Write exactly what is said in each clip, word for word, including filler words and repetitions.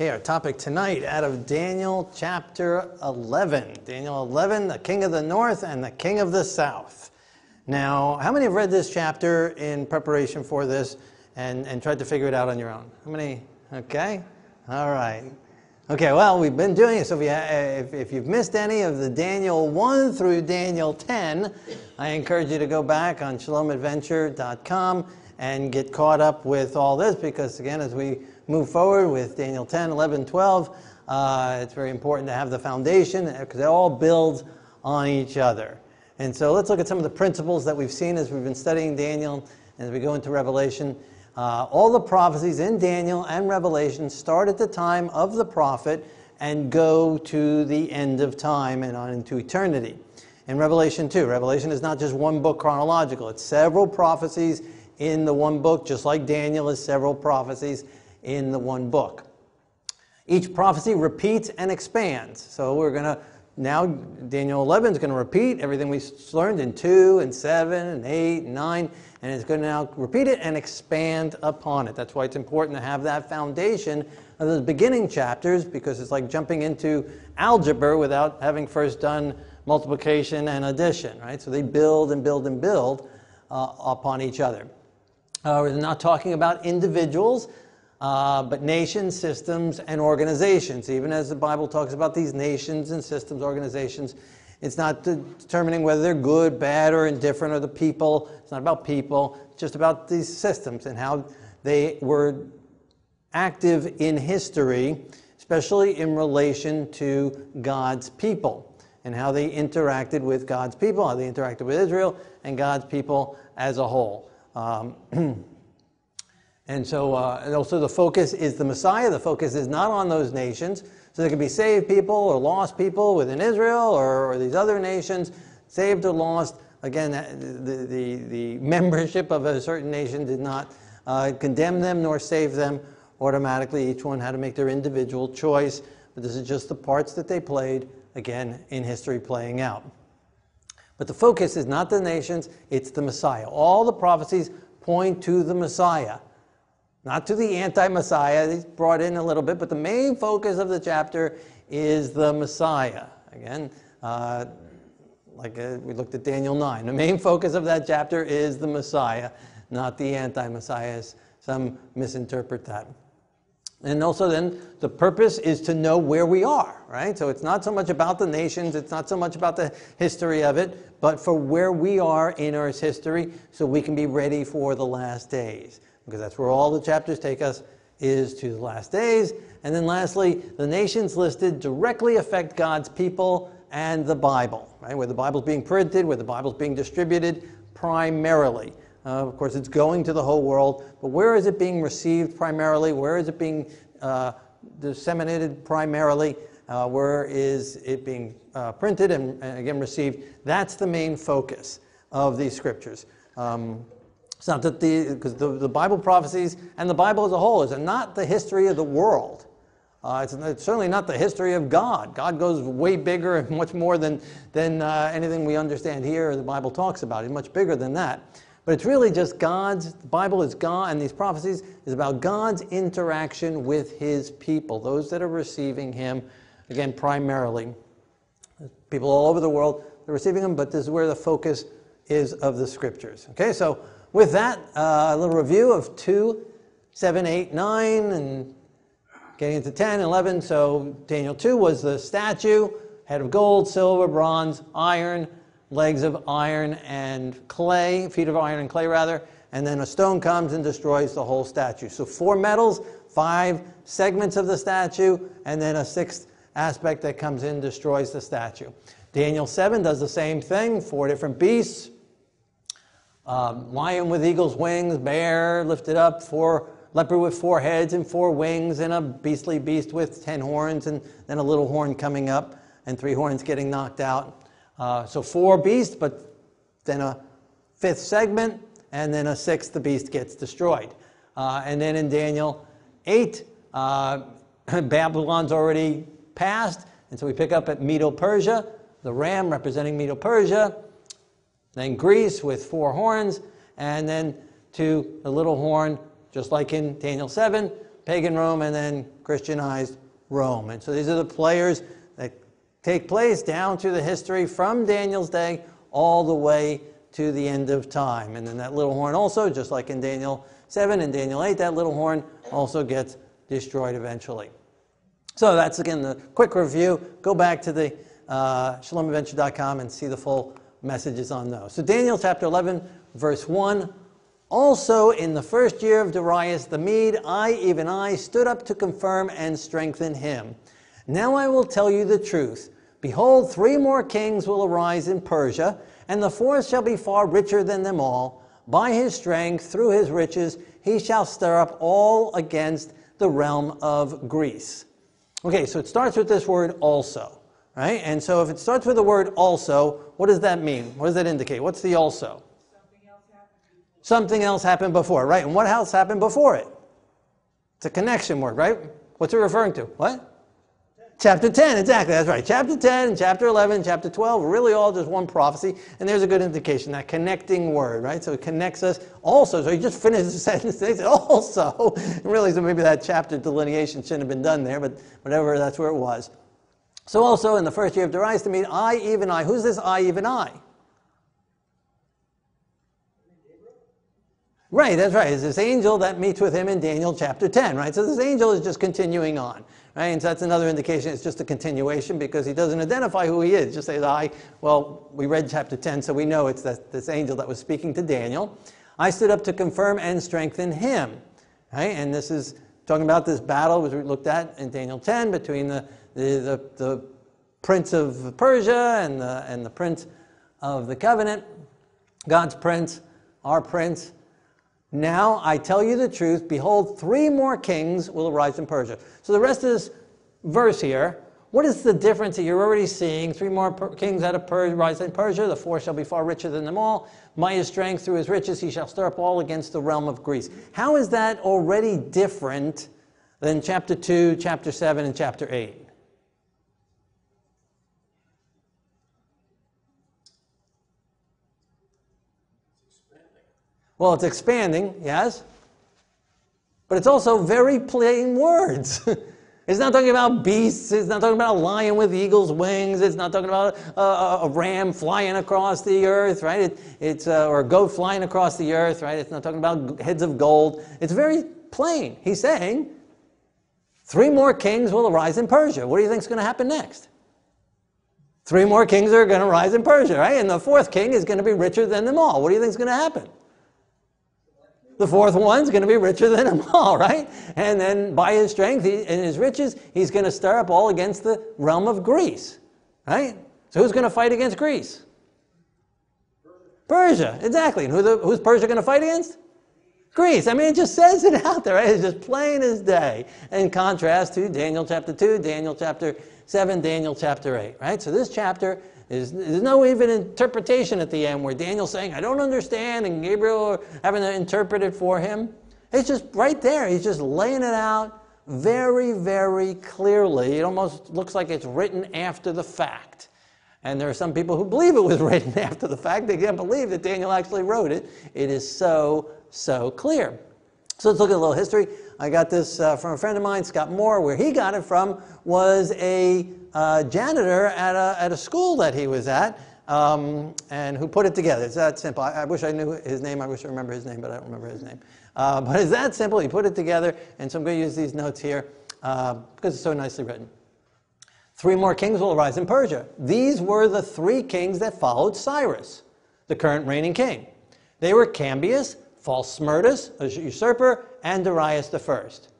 Okay, our topic tonight out of Daniel chapter eleven. Daniel eleven, the king of the north and the king of the south. Now, how many have read this chapter in preparation for this and, and tried to figure it out on your own? How many? Okay. All right. Okay, well, we've been doing it. So if, you, if, if you've missed any of the Daniel one through Daniel ten, I encourage you to go back on shalom adventure dot com and get caught up with all this because, again, as we move forward with Daniel ten, eleven, twelve. Uh, it's very important to have the foundation because they all build on each other. And so let's look at some of the principles that we've seen as we've been studying Daniel and as we go into Revelation. Uh, all the prophecies in Daniel and Revelation start at the time of the prophet and go to the end of time and on into eternity. In Revelation two, Revelation is not just one book chronological. It's several prophecies in the one book, just like Daniel is several prophecies in the one book. Each prophecy repeats and expands. So we're going to, now Daniel eleven is going to repeat everything we learned in two and seven and eight and nine, and it's going to now repeat it and expand upon it. That's why it's important to have that foundation of those beginning chapters, because it's like jumping into algebra without having first done multiplication and addition, right? So they build and build and build uh, upon each other. Uh, we're not talking about individuals, Uh, but nations, systems, and organizations. Even as the Bible talks about these nations and systems, organizations, it's not de- determining whether they're good, bad, or indifferent, or the people. It's not about people. It's just about these systems and how they were active in history, especially in relation to God's people and how they interacted with God's people, how they interacted with Israel and God's people as a whole. Um, And so, uh, and also the focus is the Messiah. The focus is not on those nations. So there could be saved people or lost people within Israel or, or these other nations, saved or lost. Again, the, the, the membership of a certain nation did not uh, condemn them nor save them automatically. Each one had to make their individual choice. But this is just the parts that they played, again, in history playing out. But the focus is not the nations, it's the Messiah. All the prophecies point to the Messiah. Not to the anti-Messiah, he's brought in a little bit, but the main focus of the chapter is the Messiah. Again, uh, like uh, we looked at Daniel nine, the main focus of that chapter is the Messiah, not the anti-Messiah. Some misinterpret that. And also then, the purpose is to know where we are, right? So it's not so much about the nations, it's not so much about the history of it, but for where we are in Earth's history, so we can be ready for the last days. Because that's where all the chapters take us, is to the last days. And then lastly, the nations listed directly affect God's people and the Bible, right? Where the Bible's being printed, where the Bible's being distributed primarily. Uh, of course, it's going to the whole world, but where is it being received primarily? Where is it being uh, disseminated primarily? Uh, where is it being uh, printed and, and again received? That's the main focus of these scriptures. Um, It's not that the, because the, the Bible prophecies and the Bible as a whole is not the history of the world. Uh, it's, it's certainly not the history of God. God goes way bigger and much more than, than uh, anything we understand here or the Bible talks about. It's much bigger than that. But it's really just God's, the Bible is God, and these prophecies is about God's interaction with his people, those that are receiving him, again, primarily. People all over the world are receiving him, but this is where the focus is of the scriptures. Okay, so with that, uh, a little review of two, seven, eight, nine, and getting into ten, eleven. So Daniel two was the statue, head of gold, silver, bronze, iron, legs of iron and clay, feet of iron and clay rather, and then a stone comes and destroys the whole statue. So four metals, five segments of the statue, and then a sixth aspect that comes in, destroys the statue. Daniel seven does the same thing, four different beasts. Uh, lion with eagle's wings, bear lifted up, four leopard with four heads and four wings, and a beastly beast with ten horns, and then a little horn coming up, and three horns getting knocked out. Uh, so four beasts, but then a fifth segment, and then a sixth, the beast gets destroyed. Uh, and then in Daniel eight, uh, Babylon's already passed, and so we pick up at Medo-Persia, the ram representing Medo-Persia, then Greece with four horns, and then to the little horn, just like in Daniel seven, pagan Rome and then Christianized Rome. And so these are the players that take place down through the history from Daniel's day all the way to the end of time. And then that little horn also, just like in Daniel seven and Daniel eight, that little horn also gets destroyed eventually. So that's, again, the quick review. Go back to the uh, shalom adventure dot com and see the full messages on those. So Daniel chapter eleven, verse one, also in the first year of Darius the Mede, I, even I, stood up to confirm and strengthen him. Now I will tell you the truth. Behold, three more kings will arise in Persia, and the fourth shall be far richer than them all. By his strength, through his riches, he shall stir up all against the realm of Greece. Okay, so it starts with this word also, right? And so if it starts with the word also, what does that mean? What does that indicate? What's the also? Something else happened before. Something else happened before, right? And what else happened before it? It's a connection word, right? What's it referring to? What? Chapter ten, exactly, that's right. Chapter ten and chapter eleven, chapter twelve, really all just one prophecy, and there's a good indication, that connecting word, right? So it connects us also. So you just finish the sentence, they said also. And really, so maybe that chapter delineation shouldn't have been done there, but whatever, that's where it was. So also in the first year of Darius the Mede, I, even I, who's this I, even I? Right, that's right. It's this angel that meets with him in Daniel chapter ten, right? So this angel is just continuing on, right? And so that's another indication it's just a continuation because he doesn't identify who he is. Just says, I, well, we read chapter ten, so we know it's that, this angel that was speaking to Daniel. I stood up to confirm and strengthen him, right? And this is talking about this battle, which we looked at in Daniel ten, between the, the, the, the prince of Persia and the, and the prince of the covenant, God's prince, our prince. Now I tell you the truth, behold, three more kings will arise in Persia. So the rest of this verse here, what is the difference that you're already seeing? Three more per- kings out of Persia rise in Persia, the four shall be far richer than them all. By his strength, through his riches, he shall stir up all against the realm of Greece. How is that already different than chapter two, chapter seven, and chapter eight? Well, it's expanding, yes, but it's also very plain words. It's not talking about beasts. It's not talking about a lion with eagle's wings. It's not talking about a, a, a ram flying across the earth, right? It, it's uh, or a goat flying across the earth, right? It's not talking about heads of gold. It's very plain. He's saying, three more kings will arise in Persia. What do you think is going to happen next? Three more kings are going to rise in Persia, right? And the fourth king is going to be richer than them all. What do you think is going to happen? The fourth one's going to be richer than them all, right? And then by his strength he, and his riches, he's going to stir up all against the realm of Greece, right? So who's going to fight against Greece? Persia, exactly. And who the, who's Persia going to fight against? Greece. I mean, it just says it out there, right? It's just plain as day in contrast to Daniel chapter two, Daniel chapter seven, Daniel chapter eight, right? So this chapter There's, there's no even interpretation at the end where Daniel's saying, I don't understand, and Gabriel having to interpret it for him. It's just right there. He's just laying it out very, very clearly. It almost looks like it's written after the fact. And there are some people who believe it was written after the fact. They can't believe that Daniel actually wrote it. It is so, so clear. So let's look at a little history. I got this uh, from a friend of mine, Scott Moore. Where he got it from was a... Uh, janitor at a, at a school that he was at, um, and who put it together. It's that simple. I, I wish I knew his name. I wish I remember his name, but I don't remember his name. Uh, but it's that simple. He put it together, and so I'm going to use these notes here uh, because it's so nicely written. Three more kings will arise in Persia. These were the three kings that followed Cyrus, the current reigning king. They were Cambyses, false Smerdis, a usurper, and Darius the First.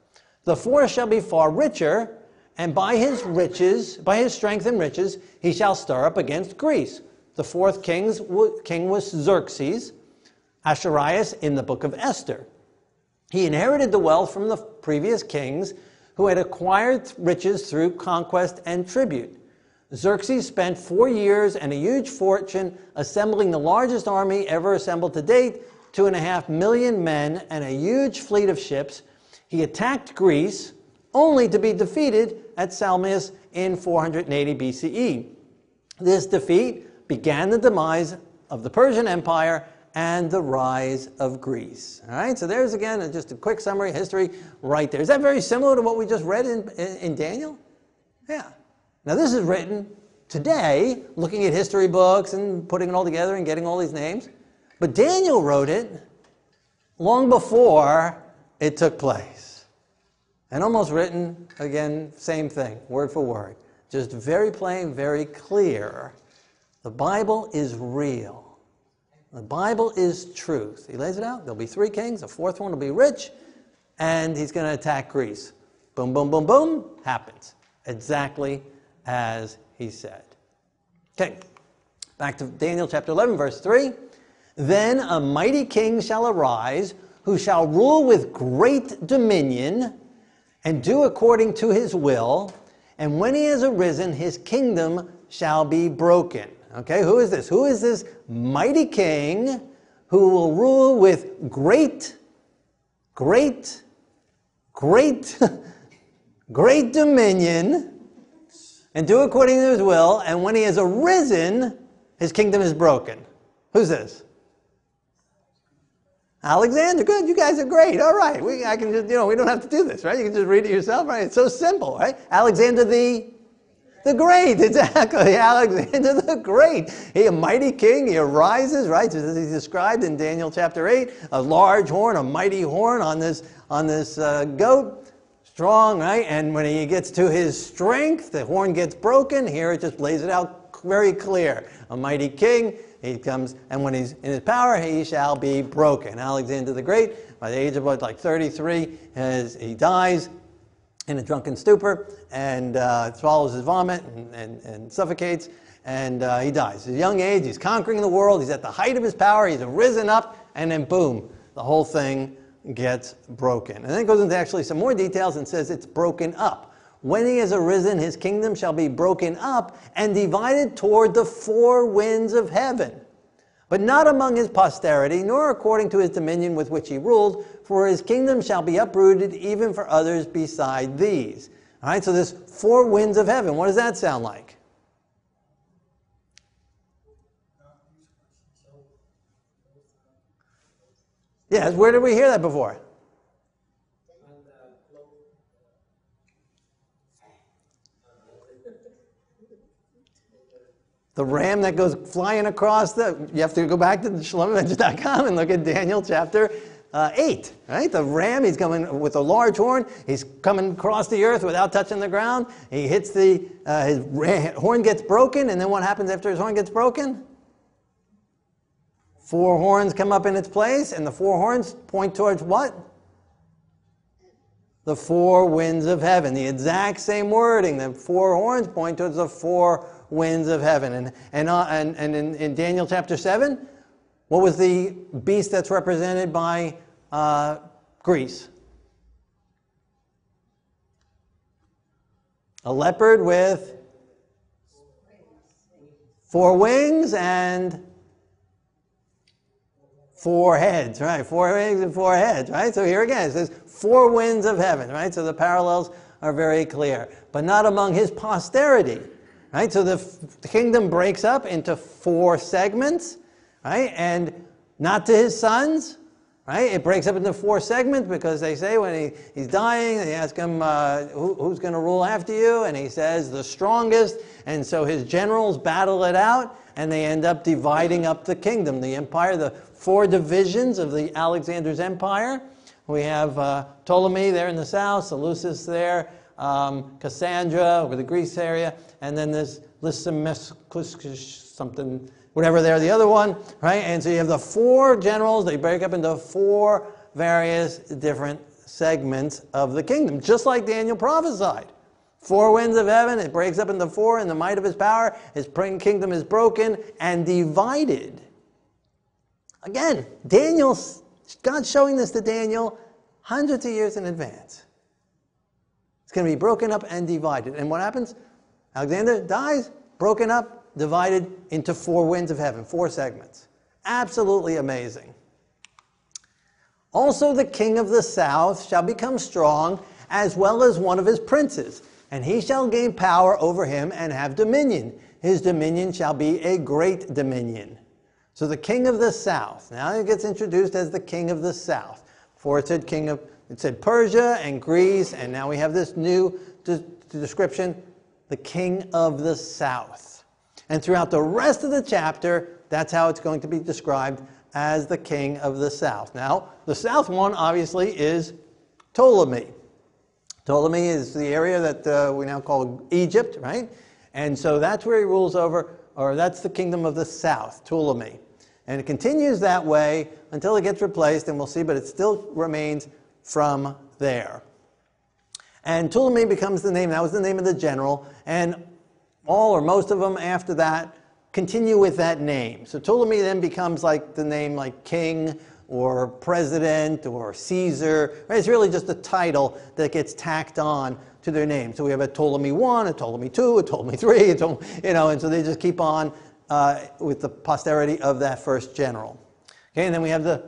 The fourth shall be far richer, and by his riches, by his strength and riches, he shall stir up against Greece. The fourth king's, king was Xerxes, Ahasuerus in the book of Esther. He inherited the wealth from the previous kings who had acquired riches through conquest and tribute. Xerxes spent four years and a huge fortune assembling the largest army ever assembled to date, two and a half million men and a huge fleet of ships. He attacked Greece, only to be defeated at Salamis in four hundred eighty B C E. This defeat began the demise of the Persian Empire and the rise of Greece. All right, so there's again a, just a quick summary history right there. Is that very similar to what we just read in, in, in Daniel? Yeah. Now this is written today, looking at history books and putting it all together and getting all these names. But Daniel wrote it long before it took place. And almost written, again, same thing, word for word. Just very plain, very clear. The Bible is real. The Bible is truth. He lays it out. There'll be three kings. The fourth one will be rich. And he's going to attack Greece. Boom, boom, boom, boom. Happens. Exactly as he said. Okay. Back to Daniel chapter eleven, verse three. Then a mighty king shall arise, who shall rule with great dominion, and do according to his will. And when he has arisen, his kingdom shall be broken. Okay, who is this? Who is this mighty king who will rule with great, great, great, great dominion and do according to his will, and when he has arisen, his kingdom is broken? Who's this? Alexander. Good, you guys are great. All right, we, I can just, you know, we don't have to do this, right? You can just read it yourself, right? It's so simple, right? Alexander the The Great, exactly, Alexander the Great. He, a mighty king, he arises, right? As he's described in Daniel chapter eight, a large horn, a mighty horn on this, on this uh, goat, strong, right? And when he gets to his strength, the horn gets broken. Here it just lays it out very clear. A mighty king, he comes, and when he's in his power, he shall be broken. Alexander the Great, by the age of what, like thirty-three, has, he dies in a drunken stupor, and uh, swallows his vomit and, and, and suffocates, and uh, he dies. At a young age, he's conquering the world, he's at the height of his power, he's risen up, and then boom, the whole thing gets broken. And then it goes into actually some more details and says it's broken up. When he has arisen, his kingdom shall be broken up and divided toward the four winds of heaven, but not among his posterity, nor according to his dominion with which he ruled, for his kingdom shall be uprooted even for others beside these. All right, so this four winds of heaven, what does that sound like? Yes, where did we hear that before? The ram that goes flying across the, you have to go back to shalom adventure dot com and look at Daniel chapter uh, eight, right? The ram, he's coming with a large horn. He's coming across the earth without touching the ground. He hits the, uh, his ram, horn gets broken, and then what happens after his horn gets broken? Four horns come up in its place, and the four horns point towards what? The four winds of heaven. The exact same wording. The four horns point towards the four winds of heaven. And and uh, and, and in, in Daniel chapter seven, what was the beast that's represented by uh, Greece? A leopard with four wings and four heads, right? Four wings and four heads, right? So here again, it says four winds of heaven, right? So the parallels are very clear. But not among his posterity. Right, so the, the kingdom breaks up into four segments, right? And not to his sons, right? It breaks up into four segments because they say when he, he's dying, they ask him, uh, who, who's going to rule after you? And he says, the strongest. And so his generals battle it out, and they end up dividing up the kingdom, the empire, the four divisions of the Alexander's empire. We have uh, Ptolemy there in the south, Seleucus there, Um, Cassandra over the Greece area, and then there's Lysimachus something, whatever there, the other one, right? And so you have the four generals, they break up into four various different segments of the kingdom, just like Daniel prophesied. Four winds of heaven, it breaks up into four in the might of his power, his kingdom is broken and divided. Again, Daniel, God's showing this to Daniel hundreds of years in advance. It's going to be broken up and divided. And what happens? Alexander dies, broken up, divided into four winds of heaven, four segments. Absolutely amazing. Also the king of the south shall become strong, as well as one of his princes, and he shall gain power over him and have dominion. His dominion shall be a great dominion. So the king of the south, now it gets introduced as the king of the south. Before it said king of, it said Persia and Greece, and now we have this new de- description, the king of the south. And throughout the rest of the chapter, that's how it's going to be described, as the king of the south. Now, the south one obviously is Ptolemy. Ptolemy is the area that uh, we now call Egypt, right? And so that's where he rules over, or that's the kingdom of the south, Ptolemy. And it continues that way until it gets replaced, and we'll see, but it still remains from there. And Ptolemy becomes the name, that was the name of the general, and all or most of them after that continue with that name. So Ptolemy then becomes like the name like king or president or Caesar. It's really just a title that gets tacked on to their name. So we have a Ptolemy the First, a Ptolemy the Second, a Ptolemy the Third, a Ptolemy, you know, and so they just keep on uh, with the posterity of that first general. Okay, and then we have the,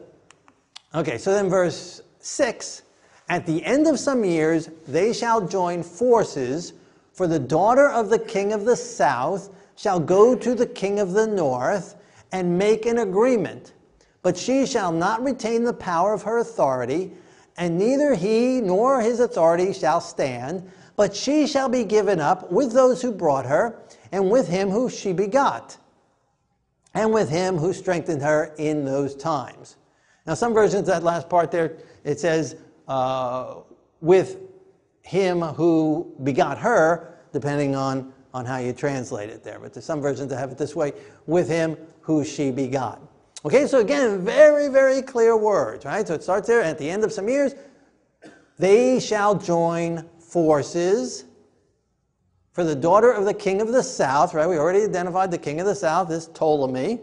okay, so then verse six, at the end of some years, they shall join forces, for the daughter of the king of the south shall go to the king of the north and make an agreement, but she shall not retain the power of her authority, and neither he nor his authority shall stand, but she shall be given up with those who brought her, and with him who she begot, and with him who strengthened her in those times. Now some versions, that last part there, it says, uh, with him who begot her, depending on, on how you translate it there. But there's some versions that have it this way, with him who she begot. Okay, so again, very, very clear words, right? So it starts there, at the end of some years, they shall join forces for the daughter of the king of the south, right? We already identified the king of the south, this Ptolemy,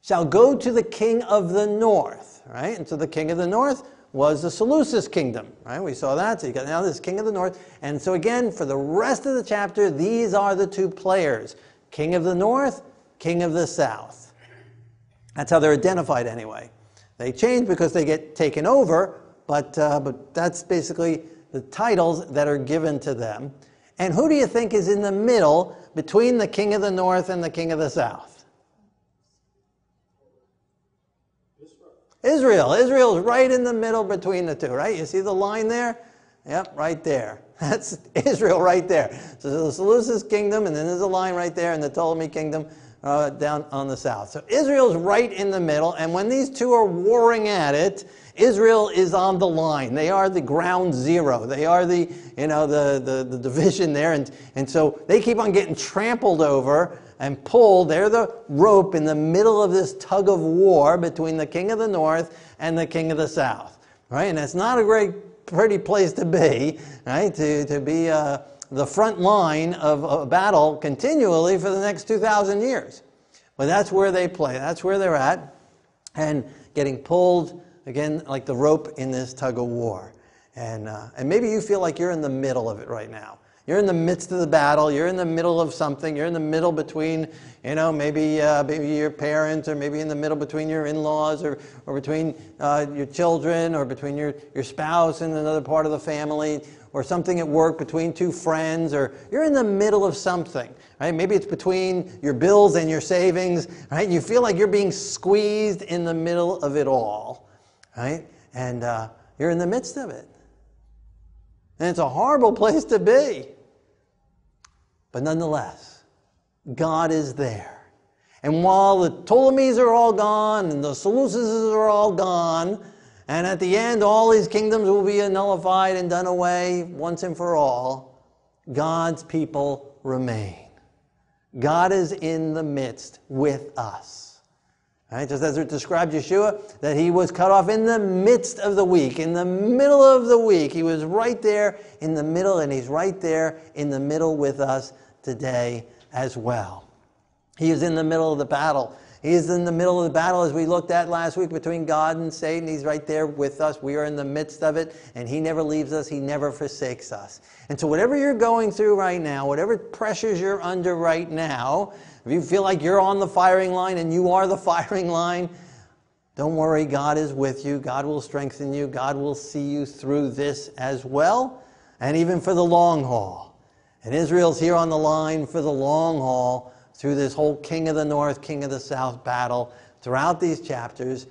shall go to the king of the north, right? And so the king of the north was the Seleucus kingdom, right? We saw that, so you got now this king of the north. And so again, for the rest of the chapter, these are the two players, king of the north, king of the south. That's how they're identified anyway. They change because they get taken over, but uh, but that's basically the titles that are given to them. And who do you think is in the middle between the king of the north and the king of the south? Israel. Israel's right in the middle between the two, right? You see the line there? Yep, right there. That's Israel right there. So the Seleucus kingdom, and then there's a line right there, and the Ptolemy kingdom, Uh, down on the south. So Israel's right in the middle, and when these two are warring at it, Israel is on the line. They are the ground zero. They are the, you know, the, the, the division there, and, and so they keep on getting trampled over and pulled. They're the rope in the middle of this tug of war between the king of the north and the king of the south, right? And that's not a great, pretty place to be, right? To, to be, uh, the front line of a battle continually for the next two thousand years. But that's where they play. That's where they're at. And getting pulled, again, like the rope in this tug of war. And uh, and maybe you feel like you're in the middle of it right now. You're in the midst of the battle. You're in the middle of something. You're in the middle between, you know, maybe uh, maybe your parents, or maybe in the middle between your in-laws, or, or between uh, your children, or between your, your spouse and another part of the family, or something at work between two friends, or you're in the middle of something, right? Maybe it's between your bills and your savings, right? You feel like you're being squeezed in the middle of it all, right? And uh, you're in the midst of it. And it's a horrible place to be. But nonetheless, God is there. And while the Ptolemies are all gone, and the Seleucuses are all gone, and at the end, all these kingdoms will be nullified and done away once and for all, God's people remain. God is in the midst with us. Right? Just as it described Yeshua, that he was cut off in the midst of the week, in the middle of the week. He was right there in the middle, and he's right there in the middle with us today as well. He is in the middle of the battle. He is in the middle of the battle, as we looked at last week, between God and Satan. He's right there with us. We are in the midst of it, and he never leaves us. He never forsakes us. And so whatever you're going through right now, whatever pressures you're under right now, if you feel like you're on the firing line and you are the firing line, don't worry. God is with you. God will strengthen you. God will see you through this as well, and even for the long haul. And Israel's here on the line for the long haul, through this whole king of the north, king of the south battle throughout these chapters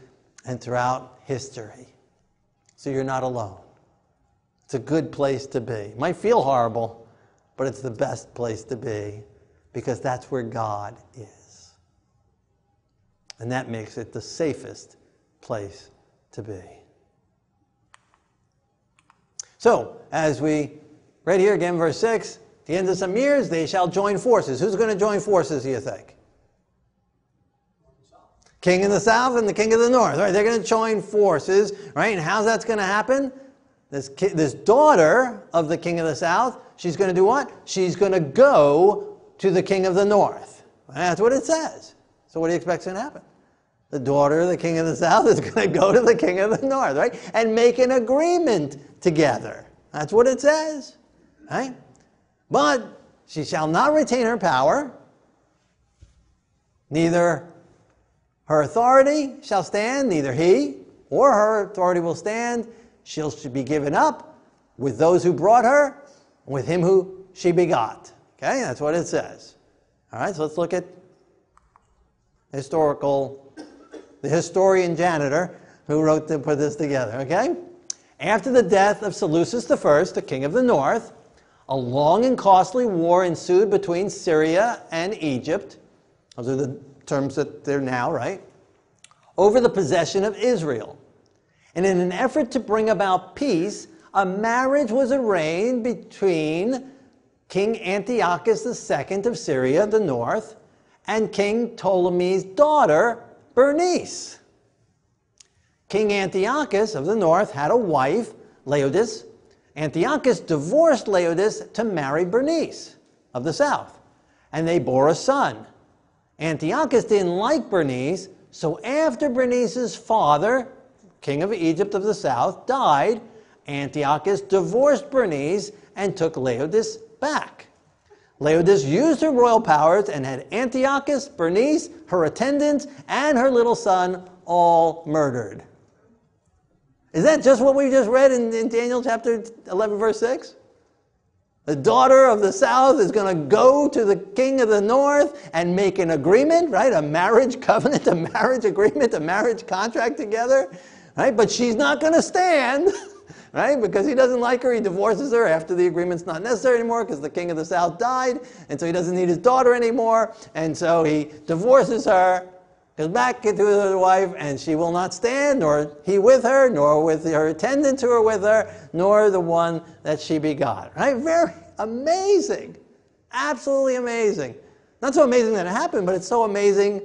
and throughout history. So you're not alone. It's a good place to be. It might feel horrible, but it's the best place to be because that's where God is. And that makes it the safest place to be. So, as we read here again, verse six, at the end of some years, they shall join forces. Who's going to join forces, do you think? King in the south and the king of the north. Right? They're going to join forces, right? And how's that's going to happen? This, ki- this daughter of the king of the south, she's going to do what? She's going to go to the king of the north. That's what it says. So what do you expect's going to happen? The daughter of the king of the south is going to go to the king of the north, right? And make an agreement together. That's what it says, right? But she shall not retain her power, neither her authority shall stand, neither he or her authority will stand. She'll be given up with those who brought her, with him who she begot. Okay, that's what it says. All right, so let's look at historical, the historian janitor who wrote to put this together, okay? After the death of Seleucus the First, the king of the north, a long and costly war ensued between Syria and Egypt. Those are the terms that they're now, right? Over the possession of Israel. And in an effort to bring about peace, a marriage was arranged between King Antiochus the Second of Syria, the north, and King Ptolemy's daughter, Berenice. King Antiochus of the north had a wife, Laodice. Antiochus divorced Laodice to marry Berenice of the south, and they bore a son. Antiochus didn't like Berenice, so after Berenice's father, king of Egypt of the south, died, Antiochus divorced Berenice and took Laodice back. Laodice used her royal powers and had Antiochus, Berenice, her attendants, and her little son all murdered. Is that just what we just read in, in Daniel chapter eleven, verse six? The daughter of the south is going to go to the king of the north and make an agreement, right? A marriage covenant, a marriage agreement, a marriage contract together, right? But she's not going to stand, right? Because he doesn't like her. He divorces her after the agreement's not necessary anymore because the king of the south died, and so he doesn't need his daughter anymore, and so he divorces her, goes back to his wife, and she will not stand, nor he with her, nor with her attendants who are with her, nor the one that she begot. Right? Very amazing. Absolutely amazing. Not so amazing that it happened, but it's so amazing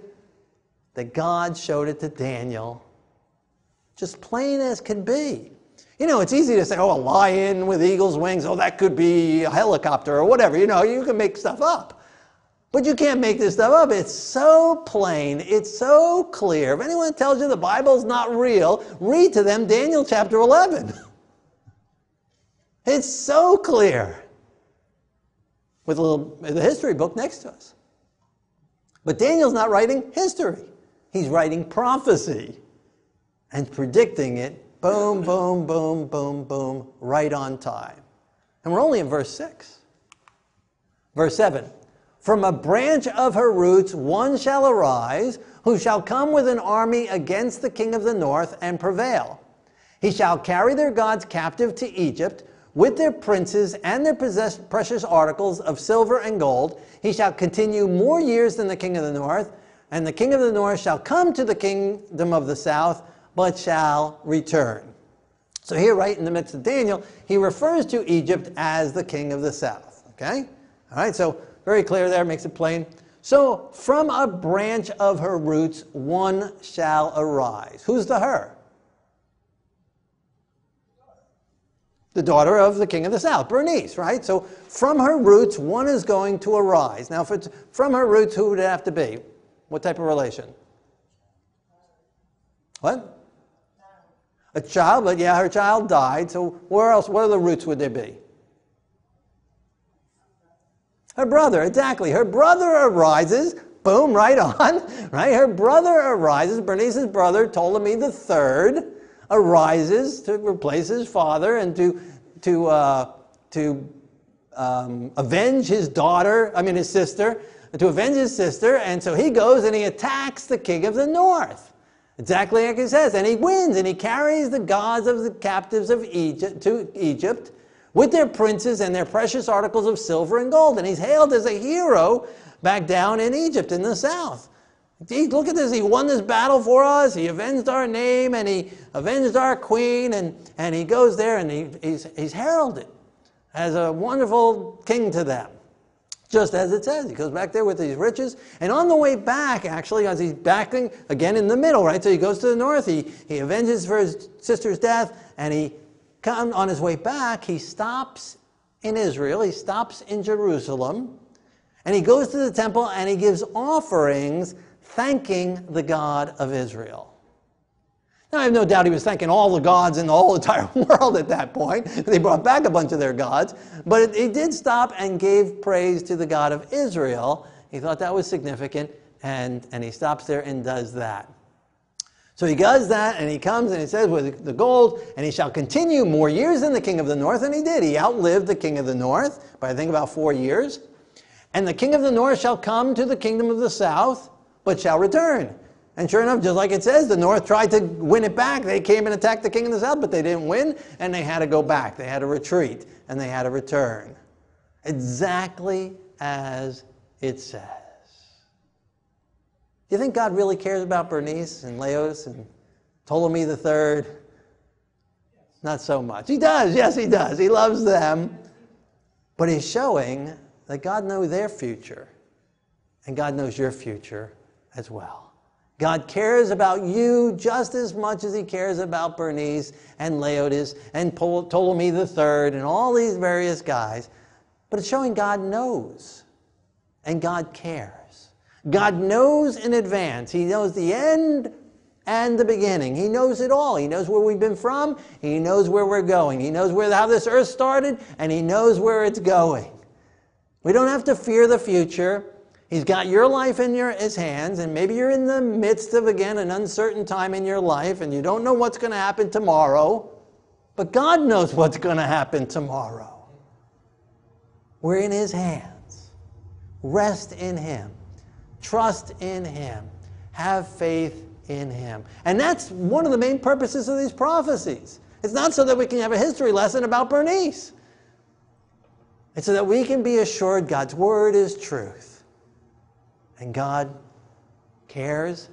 that God showed it to Daniel. Just plain as can be. You know, it's easy to say, oh, a lion with eagle's wings, oh, that could be a helicopter or whatever. You know, you can make stuff up. But you can't make this stuff up. It's so plain. It's so clear. If anyone tells you the Bible's not real, read to them Daniel chapter eleven. It's so clear. With a little the history book next to us. But Daniel's not writing history. He's writing prophecy and predicting it. Boom, boom, boom, boom, boom, right on time. And we're only in verse six. Verse seven. From a branch of her roots one shall arise, who shall come with an army against the king of the north and prevail. He shall carry their gods captive to Egypt, with their princes and their possessed precious articles of silver and gold. He shall continue more years than the king of the north, and the king of the north shall come to the kingdom of the south, but shall return. So here, right in the midst of Daniel, he refers to Egypt as the king of the south. Okay? All right, so very clear there, makes it plain. So, from a branch of her roots, one shall arise. Who's the her? The daughter of the king of the south, Berenice, right? So, from her roots, one is going to arise. Now, if it's from her roots, who would it have to be? What type of relation? What? A child, but yeah, her child died. So, where else, what other roots would there be? Her brother, exactly. Her brother arises, boom, right on, right? Her brother arises, Berenice's brother, Ptolemy the Third, arises to replace his father and to to uh, to um, avenge his daughter, I mean his sister, to avenge his sister, and so he goes and he attacks the king of the north. Exactly like it says, and he wins, and he carries the gods of the captives of Egypt to Egypt with their princes and their precious articles of silver and gold, and he's hailed as a hero back down in Egypt in the south. Look at this, he won this battle for us, he avenged our name, and he avenged our queen, and, and he goes there and he, he's, he's heralded as a wonderful king to them. Just as it says, he goes back there with his riches, and on the way back, actually, as he's backing again in the middle, right? So he goes to the north, he, he avenges for his sister's death, and he comes on his way back, he stops in Israel, he stops in Jerusalem, and he goes to the temple and he gives offerings thanking the God of Israel. Now, I have no doubt he was thanking all the gods in the whole entire world at that point. They brought back a bunch of their gods. But he did stop and gave praise to the God of Israel. He thought that was significant, and, and he stops there and does that. So he does that, and he comes and he says, with the gold, and he shall continue more years than the king of the north. And he did. He outlived the king of the north by, I think, about four years. And the king of the north shall come to the kingdom of the south, but shall return. And sure enough, just like it says, the north tried to win it back. They came and attacked the king of the south, but they didn't win, and they had to go back. They had to retreat, and they had to return. Exactly as it says. Do you think God really cares about Berenice and Laodice and Ptolemy the third? Not so much. He does. Yes, he does. He loves them. But he's showing that God knows their future, and God knows your future as well. God cares about you just as much as he cares about Berenice and Laodice and Ptolemy the third and all these various guys. But it's showing God knows and God cares. God knows in advance. He knows the end and the beginning. He knows it all. He knows where we've been from. He knows where we're going. He knows where how this earth started, and he knows where it's going. We don't have to fear the future. He's got your life in your, his hands, and maybe you're in the midst of, again, an uncertain time in your life, and you don't know what's going to happen tomorrow, but God knows what's going to happen tomorrow. We're in his hands. Rest in him. Trust in him. Have faith in him. And that's one of the main purposes of these prophecies. It's not so that we can have a history lesson about Berenice. It's so that we can be assured God's word is truth. And God cares,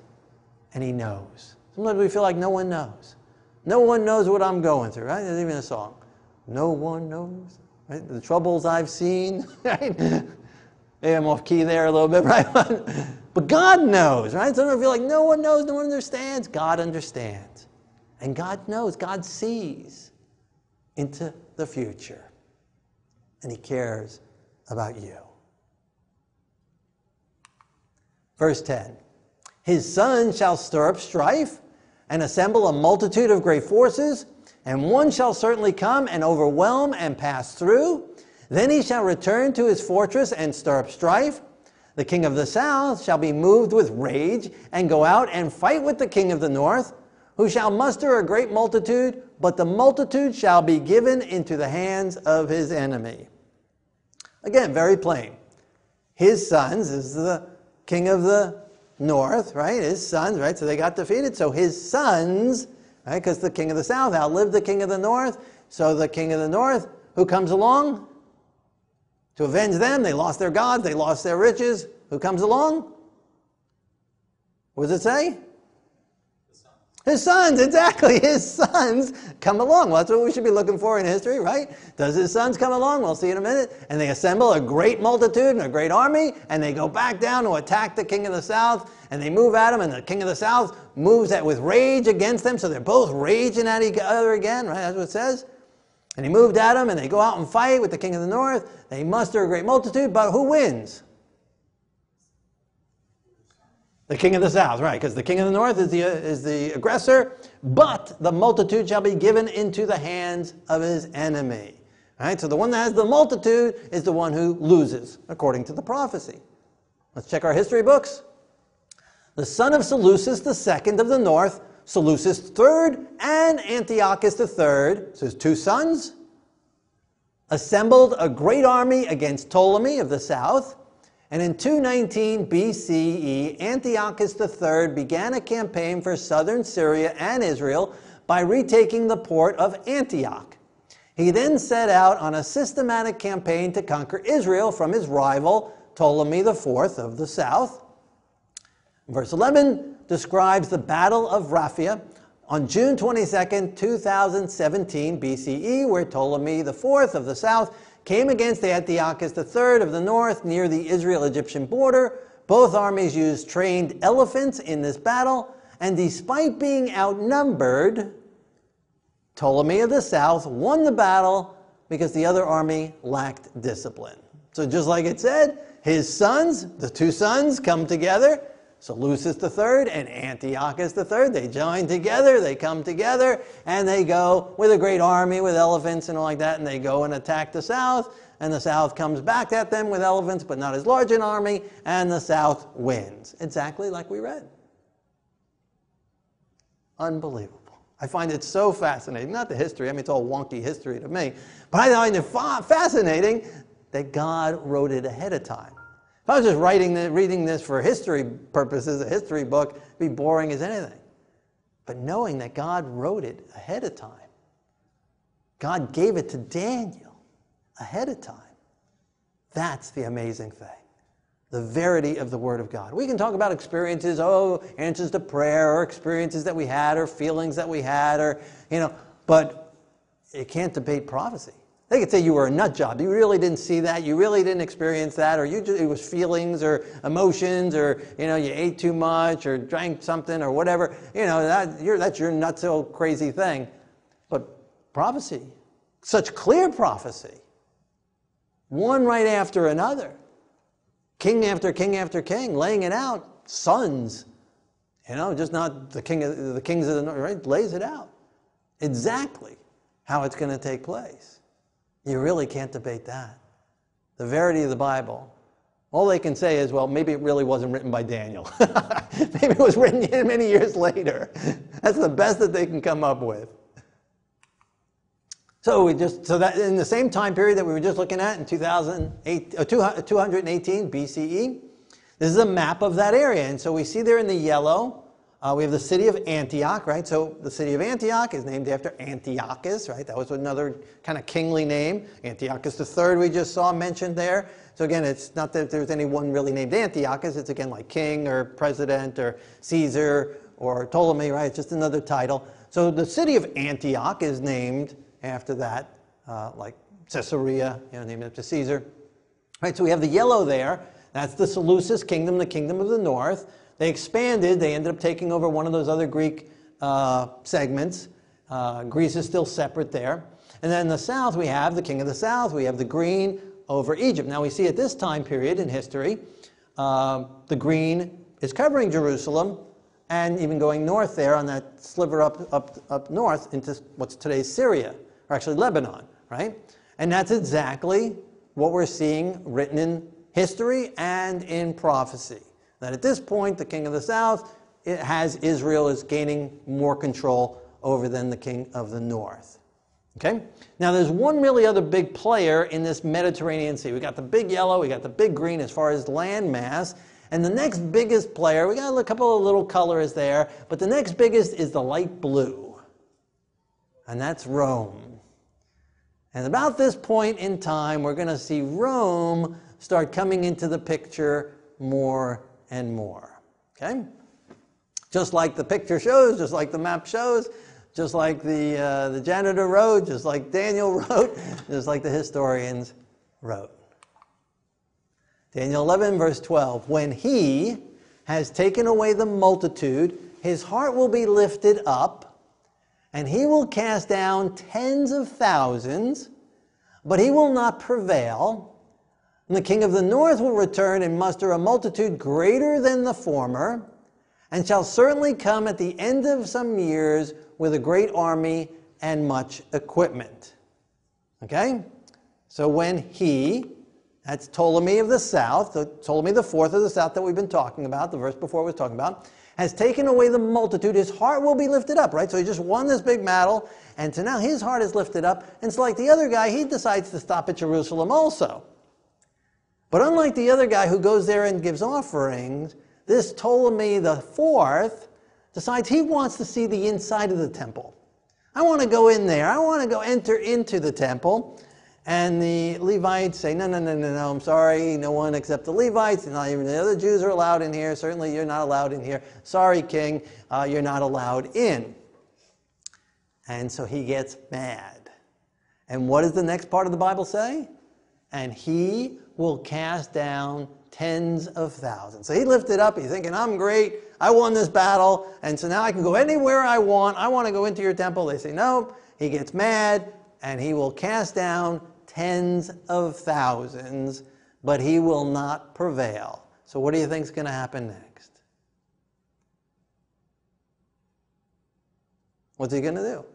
and he knows. Sometimes we feel like no one knows. No one knows what I'm going through, right? There's even a song. No one knows, right? The troubles I've seen, right? Maybe I'm off key there a little bit, right? But God knows, right? Sometimes we feel like no one knows, no one understands. God understands. And God knows. God sees into the future. And he cares about you. Verse ten, his son shall stir up strife and assemble a multitude of great forces, and one shall certainly come and overwhelm and pass through. Then he shall return to his fortress and stir up strife. The king of the south shall be moved with rage and go out and fight with the king of the north, who shall muster a great multitude, but the multitude shall be given into the hands of his enemy. Again, very plain. His sons is the king of the north, right? His sons, right? So they got defeated. So his sons, right? Because the king of the south outlived the king of the north. So the king of the north, who comes along? To avenge them, they lost their gods, they lost their riches. Who comes along? What does it say? His sons. His sons, exactly. His sons come along. Well, that's what we should be looking for in history, right? Does his sons come along? We'll see in a minute. And they assemble a great multitude and a great army, and they go back down to attack the king of the south, and they move at him, and the king of the south moves at with rage against them, so they're both raging at each other again, right? That's what it says. And he moved at him, and they go out and fight with the king of the north. They muster a great multitude, but who wins? The king of the south, right, because the king of the north is the, uh, is the aggressor, but the multitude shall be given into the hands of his enemy. All right, so the one that has the multitude is the one who loses, according to the prophecy. Let's check our history books. The son of Seleucus the second of the north, Seleucus the third, and Antiochus the third, so his two sons, assembled a great army against Ptolemy of the south, And in two nineteen B C E, Antiochus the third began a campaign for southern Syria and Israel by retaking the port of Antioch. He then set out on a systematic campaign to conquer Israel from his rival, Ptolemy the fourth of the south. Verse eleven describes the Battle of Raphia on June twenty-second, two thousand seventeen B C E, where Ptolemy the fourth of the south came against Antiochus the third of the north near the Israel-Egyptian border. Both armies used trained elephants in this battle, and despite being outnumbered, Ptolemy of the south won the battle because the other army lacked discipline. So just like it said, his sons, the two sons, come together. Seleucus the third and Antiochus the third, they join together, they come together, and they go with a great army with elephants and all like that, and they go and attack the south, and the south comes back at them with elephants, but not as large an army, and the south wins. Exactly like we read. Unbelievable. I find it so fascinating. Not the history, I mean, it's all wonky history to me, but I find it fa- fascinating that God wrote it ahead of time. If I was just writing the, reading this for history purposes, a history book, it'd be boring as anything. But knowing that God wrote it ahead of time, God gave it to Daniel ahead of time, that's the amazing thing. The verity of the Word of God. We can talk about experiences, oh, answers to prayer, or experiences that we had, or feelings that we had, or, you know, but it can't debate prophecy. They could say you were a nut job. You really didn't see that. You really didn't experience that. Or you just, it was feelings or emotions, or you know you ate too much or drank something or whatever. You know that you're, that's your nut so crazy thing. But prophecy, such clear prophecy, one right after another, king after king after king, laying it out. Sons, you know, just not the king of the kings of the north. Right, lays it out exactly how it's going to take place. You really can't debate that. The verity of the Bible. All they can say is, well, maybe it really wasn't written by Daniel. Maybe it was written many years later. That's the best that they can come up with. So we just so that in the same time period that we were just looking at in two eighteen B C E, this is a map of that area. And so we see there in the yellow, Uh, we have the city of Antioch, right? So the city of Antioch is named after Antiochus, right? That was another kind of kingly name. Antiochus the third we just saw mentioned there. So again, it's not that there's anyone really named Antiochus. It's again like king or president or Caesar or Ptolemy, right? It's just another title. So the city of Antioch is named after that, uh, like Caesarea, you know, named after Caesar. Right, so we have the yellow there. That's the Seleucus kingdom, the kingdom of the north. They expanded. They ended up taking over one of those other Greek uh, segments. Uh, Greece is still separate there. And then in the south, we have the king of the south. We have the green over Egypt. Now, we see at this time period in history, uh, the green is covering Jerusalem and even going north there on that sliver up, up, up north into what's today's Syria, or actually Lebanon, right? And that's exactly what we're seeing written in history and in prophecy. That at this point, the king of the south it has Israel is gaining more control over than the king of the north. Okay? Now, there's one really other big player in this Mediterranean Sea. We got the big yellow, we got the big green as far as land mass, and the next biggest player, we got a couple of little colors there, but the next biggest is the light blue, and that's Rome. And about this point in time, we're going to see Rome start coming into the picture more and more, okay? Just like the picture shows, just like the map shows, just like the, uh, the janitor wrote, just like Daniel wrote, just like the historians wrote. Daniel eleven, verse twelve, when he has taken away the multitude, his heart will be lifted up, and he will cast down tens of thousands, but he will not prevail. And the king of the north will return and muster a multitude greater than the former, and shall certainly come at the end of some years with a great army and much equipment. Okay? So when he, that's Ptolemy of the south, the Ptolemy the fourth of the south that we've been talking about, the verse before we was talking about, has taken away the multitude, his heart will be lifted up, right? So he just won this big battle, and so now his heart is lifted up, and so like the other guy, he decides to stop at Jerusalem also. But unlike the other guy who goes there and gives offerings, this Ptolemy the fourth decides he wants to see the inside of the temple. I want to go in there. I want to go enter into the temple. And the Levites say, no, no, no, no, no, I'm sorry. No one except the Levites, and not even the other Jews are allowed in here. Certainly you're not allowed in here. Sorry, king, uh, you're not allowed in. And so he gets mad. And what does the next part of the Bible say? And he will cast down tens of thousands. So he lifted up. He's thinking, I'm great. I won this battle. And so now I can go anywhere I want. I want to go into your temple. They say, no. He gets mad, and he will cast down tens of thousands, but he will not prevail. So what do you think is going to happen next? What's he going to do?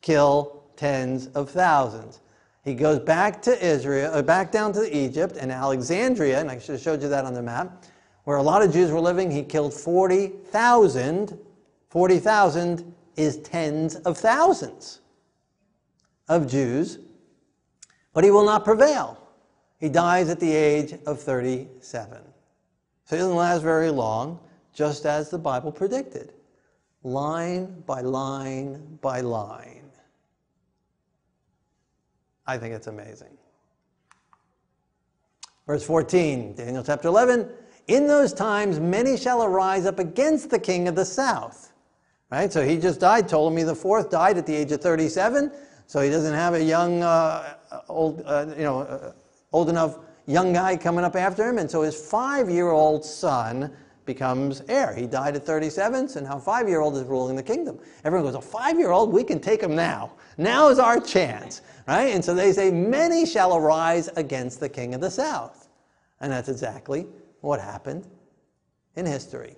Kill tens of thousands. He goes back to Israel, or back down to Egypt and Alexandria, and I should have showed you that on the map, where a lot of Jews were living. He killed forty thousand. forty thousand is tens of thousands of Jews, but he will not prevail. He dies at the age of thirty-seven. So he doesn't last very long, just as the Bible predicted. Line by line by line. I think it's amazing. Verse fourteen, Daniel chapter eleven. In those times, many shall arise up against the king of the south. Right? So he just died. Ptolemy the fourth died at the age of thirty-seven. So he doesn't have a young, uh, old, uh, you know, uh, old enough young guy coming up after him. And so his five-year-old son becomes heir. He died at thirty-seven, so now five-year-old is ruling the kingdom. Everyone goes, a five-year-old, we can take him now. Now is our chance, right? And so they say, many shall arise against the king of the south. And that's exactly what happened in history.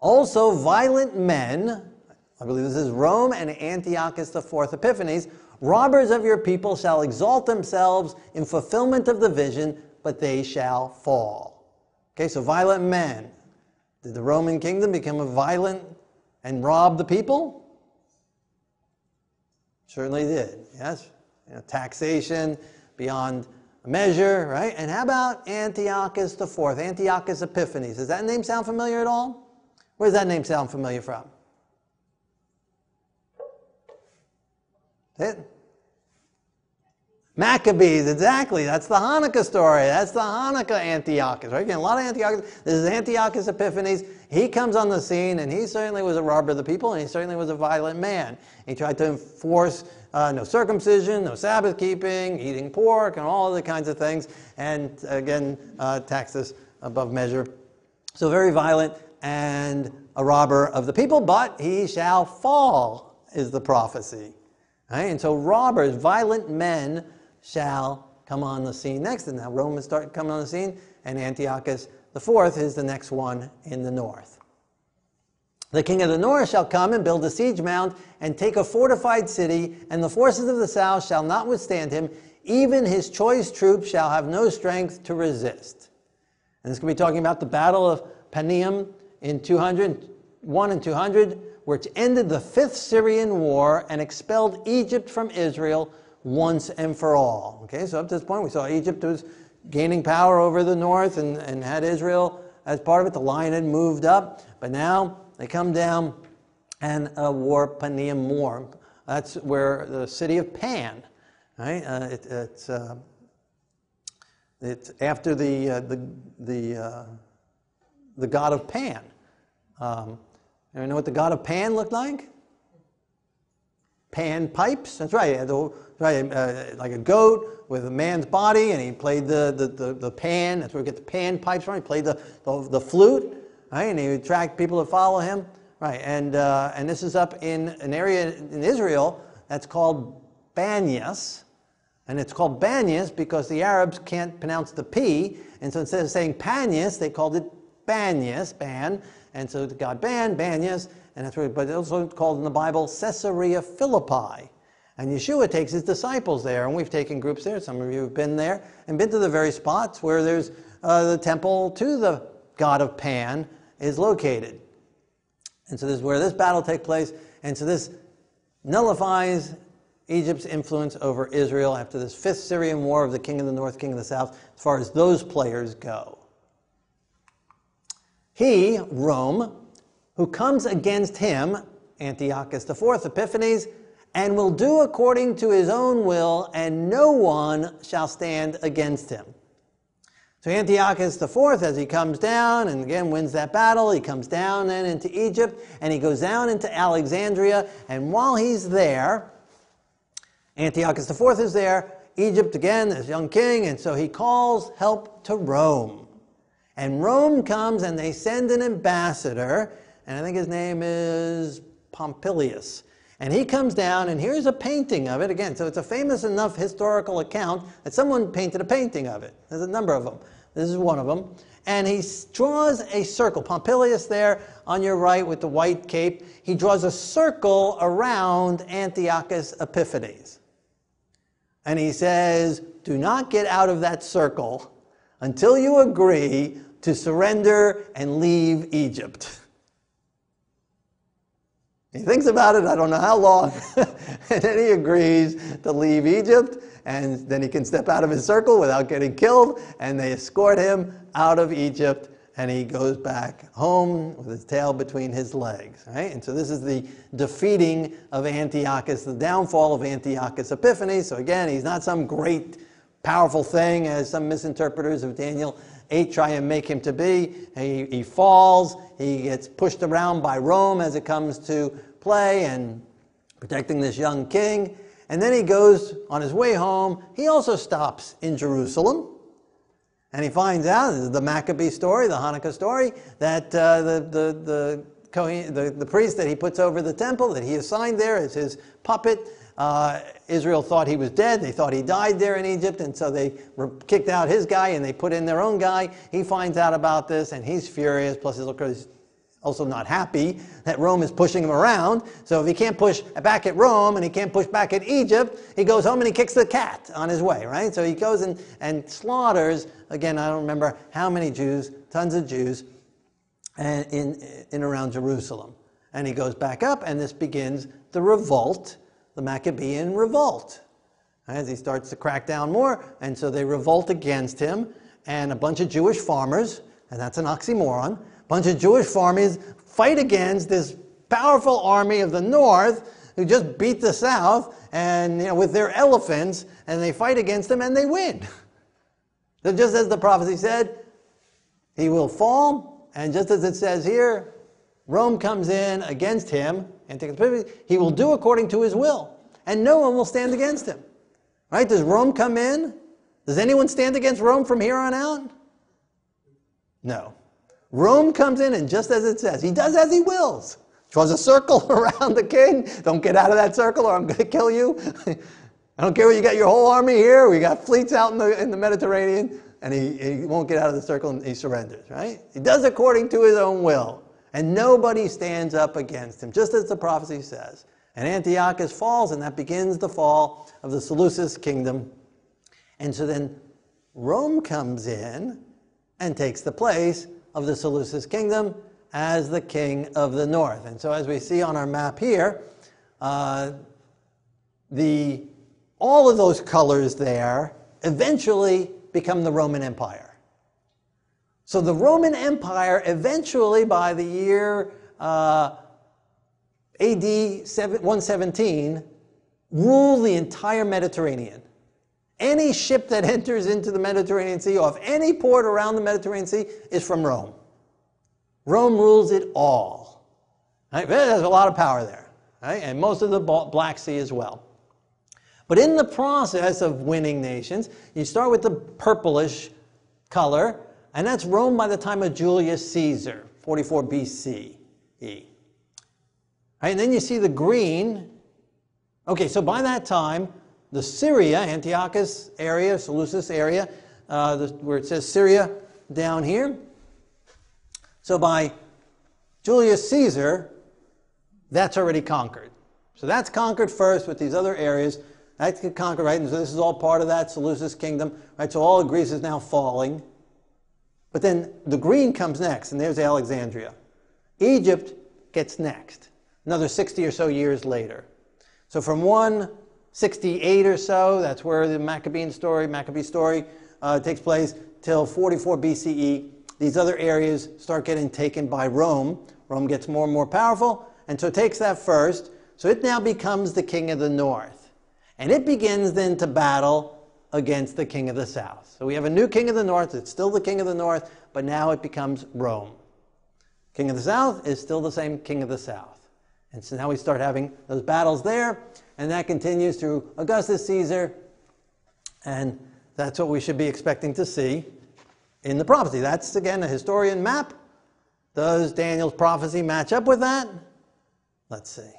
Also, violent men, I believe this is Rome and Antiochus the fourth Epiphanes, robbers of your people shall exalt themselves in fulfillment of the vision, but they shall fall. Okay, so violent men. Did the Roman kingdom become a violent and rob the people? Certainly did, yes. You know, taxation beyond measure, right? And how about Antiochus the fourth, Antiochus Epiphanes? Does that name sound familiar at all? Where does that name sound familiar from? That's it. Maccabees, exactly. That's the Hanukkah story. That's the Hanukkah Antiochus, right? Again, a lot of Antiochus. This is Antiochus Epiphanes. He comes on the scene, and he certainly was a robber of the people, and he certainly was a violent man. He tried to enforce uh, no circumcision, no Sabbath keeping, eating pork, and all other kinds of things, and again, uh, taxes above measure. So very violent and a robber of the people, but he shall fall is the prophecy. Right? And so robbers, violent men, shall come on the scene next. And now Romans start coming on the scene, and Antiochus the fourth is the next one in the north. The king of the north shall come and build a siege mount and take a fortified city, and the forces of the south shall not withstand him. Even his choice troops shall have no strength to resist. And this could be talking about the battle of Paneum in two hundred, one and two hundred, which ended the fifth Syrian war and expelled Egypt from Israel once and for all. Okay, so up to this point, we saw Egypt was gaining power over the north and, and had Israel as part of it. The line had moved up, but now they come down and a war, Paneum War. That's where the city of Pan, right? Uh, it, it's, uh, it's after the, uh, the, the, uh, the god of Pan. Um, you know what the god of Pan looked like? Pan pipes. That's right. Right, uh, like a goat with a man's body, and he played the, the, the, the pan. That's where we get the pan pipes from. He played the, the, the flute, right? And he would attract people to follow him. Right, and, uh, and this is up in an area in Israel that's called Banyas. And it's called Banyas because the Arabs can't pronounce the P. And so instead of saying Panyas, they called it Banyas, Ban. And so the god Ban, Banyas. And that's where, but it's also called in the Bible Caesarea Philippi. And Yeshua takes his disciples there, and we've taken groups there. Some of you have been there and been to the very spots where there's uh, the temple to the god of Pan is located. And so this is where this battle takes place. And so this nullifies Egypt's influence over Israel after this Fifth Syrian War of the King of the North, King of the South, as far as those players go. He, Rome, who comes against him, Antiochus the fourth Epiphanes, and will do according to his own will, and no one shall stand against him. So Antiochus the fourth, as he comes down and again wins that battle, he comes down then into Egypt, and he goes down into Alexandria, and while he's there, Antiochus the fourth is there, Egypt again, this young king, and so he calls help to Rome. And Rome comes and they send an ambassador, and I think his name is Pompilius. And he comes down, and here's a painting of it again. So it's a famous enough historical account that someone painted a painting of it. There's a number of them. This is one of them. And he draws a circle. Pompilius there on your right with the white cape. He draws a circle around Antiochus Epiphanes. And he says, do not get out of that circle until you agree to surrender and leave Egypt. He thinks about it, I don't know how long, and then he agrees to leave Egypt, and then he can step out of his circle without getting killed, and they escort him out of Egypt, and he goes back home with his tail between his legs. Right? And so this is the defeating of Antiochus, the downfall of Antiochus Epiphanes. So again, he's not some great, powerful thing, as some misinterpreters of Daniel eight try and make him to be. He, he falls, he gets pushed around by Rome as it comes to play and protecting this young king. And then he goes on his way home. He also stops in Jerusalem. And he finds out, this is the Maccabee story, the Hanukkah story, that uh, the, the, the, Kohen, the, the priest that he puts over the temple, that he assigned there as his puppet, Uh, Israel thought he was dead. They thought he died there in Egypt, and so they kicked out his guy, and they put in their own guy. He finds out about this, and he's furious. Plus, he's also not happy that Rome is pushing him around. So if he can't push back at Rome, and he can't push back at Egypt, he goes home and he kicks the cat on his way, right? So he goes and, and slaughters, again, I don't remember how many Jews, tons of Jews, and in, in around Jerusalem. And he goes back up, and this begins the revolt, the Maccabean revolt, as he starts to crack down more. And so they revolt against him, and a bunch of Jewish farmers, and that's an oxymoron, a bunch of Jewish farmers fight against this powerful army of the north who just beat the south, and you know, with their elephants, and they fight against them and they win. So just as the prophecy said, he will fall, and just as it says here, Rome comes in against him, he will do according to his will, and no one will stand against him. Right? Does Rome come in? Does anyone stand against Rome from here on out? No. Rome comes in, and just as it says, he does as he wills. Draws a circle around the king. Don't get out of that circle or I'm going to kill you. I don't care what you got, your whole army here. We got fleets out in the, in the Mediterranean, and he, he won't get out of the circle, and he surrenders. Right? He does according to his own will. And nobody stands up against him, just as the prophecy says. And Antiochus falls, and that begins the fall of the Seleucid kingdom. And so then Rome comes in and takes the place of the Seleucid kingdom as the king of the north. And so as we see on our map here, uh, the, all of those colors there eventually become the Roman Empire. So the Roman Empire eventually, by the year uh, A D one seventeen, ruled the entire Mediterranean. Any ship that enters into the Mediterranean Sea, off any port around the Mediterranean Sea, is from Rome. Rome rules it all. Right? There's a lot of power there, right? And most of the Black Sea as well. But in the process of winning nations, you start with the purplish color, and that's Rome by the time of Julius Caesar, forty-four B C E. Right, and then you see the green. Okay, so by that time, the Syria, Antiochus area, Seleucus area, uh, the, where it says Syria down here. So by Julius Caesar, that's already conquered. So that's conquered first with these other areas. That's conquered, right? And so this is all part of that Seleucus kingdom, right? So all of Greece is now falling. But then the green comes next, and there's Alexandria. Egypt gets next, another sixty or so years later. So from one sixty-eight or so, that's where the Maccabean story, Maccabee story uh, takes place, till forty-four B C E. These other areas start getting taken by Rome. Rome gets more and more powerful, and so takes that first. So it now becomes the king of the north. And it begins then to battle against the king of the south. So we have a new king of the north. It's still the king of the north, but now it becomes Rome. King of the south is still the same king of the south. And so now we start having those battles there, and that continues through Augustus Caesar, and that's what we should be expecting to see in the prophecy. That's, again, a historian map. Does Daniel's prophecy match up with that? Let's see.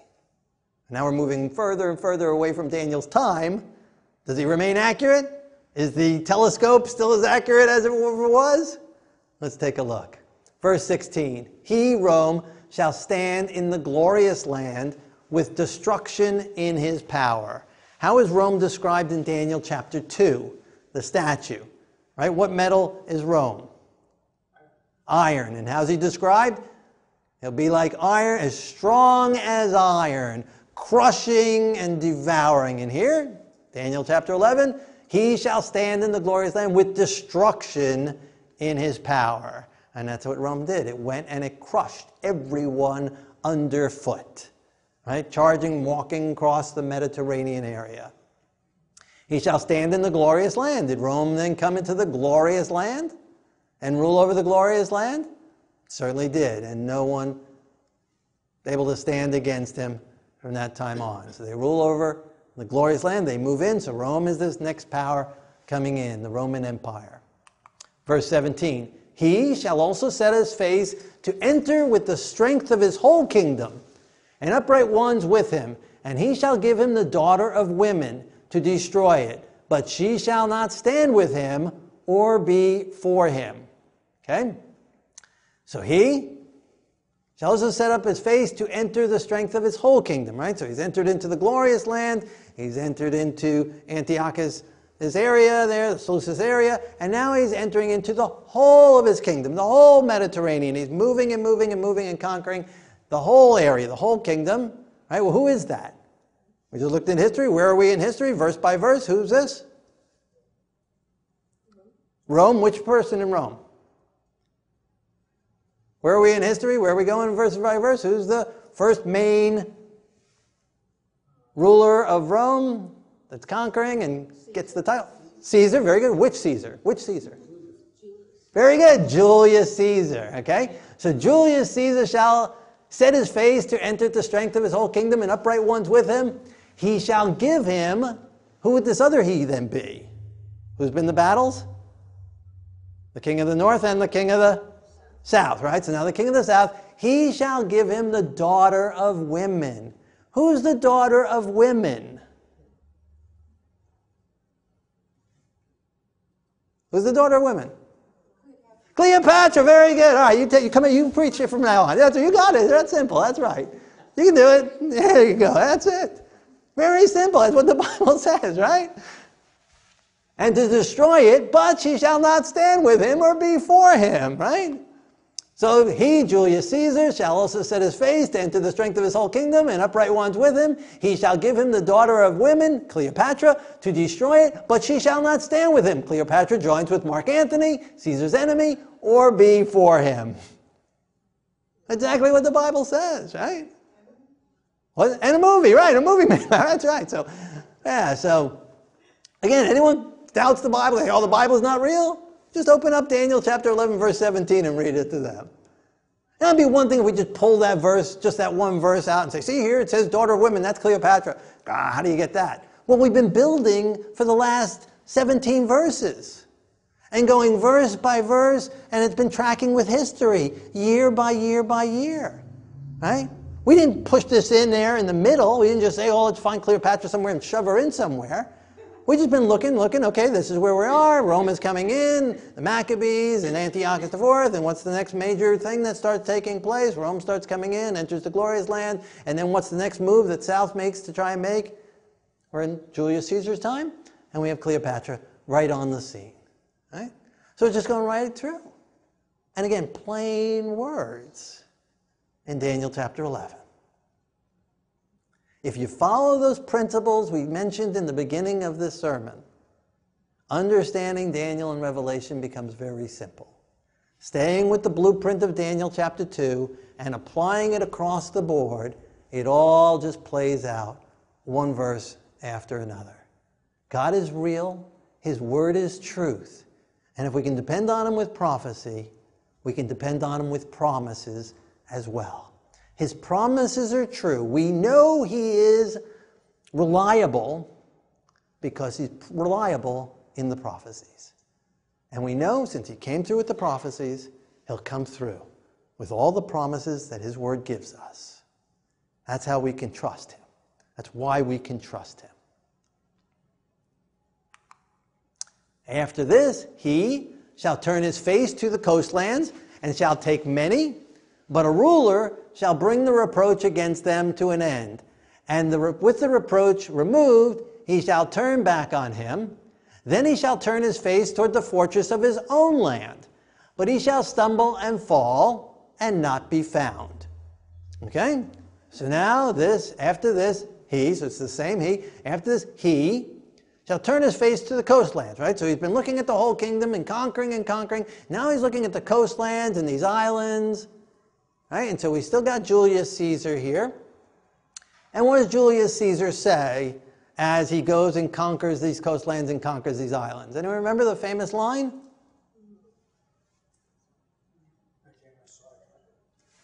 Now we're moving further and further away from Daniel's time. Does he remain accurate? Is the telescope still as accurate as it ever was? Let's take a look. Verse sixteen, he, Rome, shall stand in the glorious land with destruction in his power. How is Rome described in Daniel chapter two, the statue? Right? What metal is Rome? Iron. And how's he described? He'll be like iron, as strong as iron, crushing and devouring. And here, Daniel chapter eleven, he shall stand in the glorious land with destruction in his power. And that's what Rome did. It went and it crushed everyone underfoot, right? Charging, walking across the Mediterranean area. He shall stand in the glorious land. Did Rome then come into the glorious land and rule over the glorious land? It certainly did. And no one able to stand against him from that time on. So they rule over the glorious land. They move in. So Rome is this next power coming in, the Roman Empire. Verse seventeen, he shall also set his face to enter with the strength of his whole kingdom, and upright ones with him, and he shall give him the daughter of women to destroy it, but she shall not stand with him or be for him. Okay? So he shall also set up his face to enter the strength of his whole kingdom, right? So he's entered into the glorious land, he's entered into Antiochus, this area there, the Seleucus area, and now he's entering into the whole of his kingdom, the whole Mediterranean. He's moving and moving and moving and conquering the whole area, the whole kingdom. Right? Well, who is that? We just looked in history. Where are we in history? Verse by verse. Who's this? Rome. Which person in Rome? Where are we in history? Where are we going verse by verse? Who's the first main ruler of Rome that's conquering and gets the title? Caesar, very good. Which Caesar? Which Caesar? Very good. Julius Caesar, okay? So Julius Caesar shall set his face to enter the strength of his whole kingdom and upright ones with him. He shall give him, who would this other he then be? Who's been the battles? The king of the north and the king of the south, right? So now the king of the south, he shall give him the daughter of women. Who's the daughter of women? Who's the daughter of women? Cleopatra, very good. All right, you, take, you come in, you preach it from now on. That's, you got it. That's simple. That's right. You can do it. There you go. That's it. Very simple. That's what the Bible says, right? And to destroy it, but she shall not stand with him or be for him, right? So he, Julius Caesar, shall also set his face to enter the strength of his whole kingdom and upright ones with him. He shall give him the daughter of women, Cleopatra, to destroy it, but she shall not stand with him. Cleopatra joins with Mark Antony, Caesar's enemy, or be for him. Exactly what the Bible says, right? And a movie, right? A movie made. That's right. So, yeah, so, again, anyone doubts the Bible, like, oh, the Bible's not real? Just open up Daniel chapter eleven, verse seventeen, and read it to them. That would be one thing if we just pull that verse, just that one verse out and say, see here, it says daughter of women, that's Cleopatra. Ah, how do you get that? Well, we've been building for the last seventeen verses and going verse by verse, and it's been tracking with history year by year by year, right? We didn't push this in there in the middle. We didn't just say, oh, let's find Cleopatra somewhere and shove her in somewhere. We've just been looking, looking, okay, this is where we are. Rome is coming in, the Maccabees, and Antiochus the fourth, and what's the next major thing that starts taking place? Rome starts coming in, enters the glorious land, and then what's the next move that South makes to try and make? We're in Julius Caesar's time, and we have Cleopatra right on the scene, right? So it's just going right through. And again, plain words in Daniel chapter eleven. If you follow those principles we mentioned in the beginning of this sermon, understanding Daniel and Revelation becomes very simple. Staying with the blueprint of Daniel chapter two and applying it across the board, it all just plays out one verse after another. God is real. His word is truth. And if we can depend on him with prophecy, we can depend on him with promises as well. His promises are true. We know he is reliable because he's reliable in the prophecies. And we know since he came through with the prophecies, he'll come through with all the promises that his word gives us. That's how we can trust him. That's why we can trust him. After this, he shall turn his face to the coastlands and shall take many, but a ruler shall bring the reproach against them to an end. And the, with the reproach removed, he shall turn back on him. Then he shall turn his face toward the fortress of his own land, but he shall stumble and fall and not be found. Okay? So now this, after this, he, so it's the same he, after this, he shall turn his face to the coastlands, right? So he's been looking at the whole kingdom and conquering and conquering. Now he's looking at the coastlands and these islands, right? And so we still got Julius Caesar here. And what does Julius Caesar say as he goes and conquers these coastlands and conquers these islands? Anyone remember the famous line?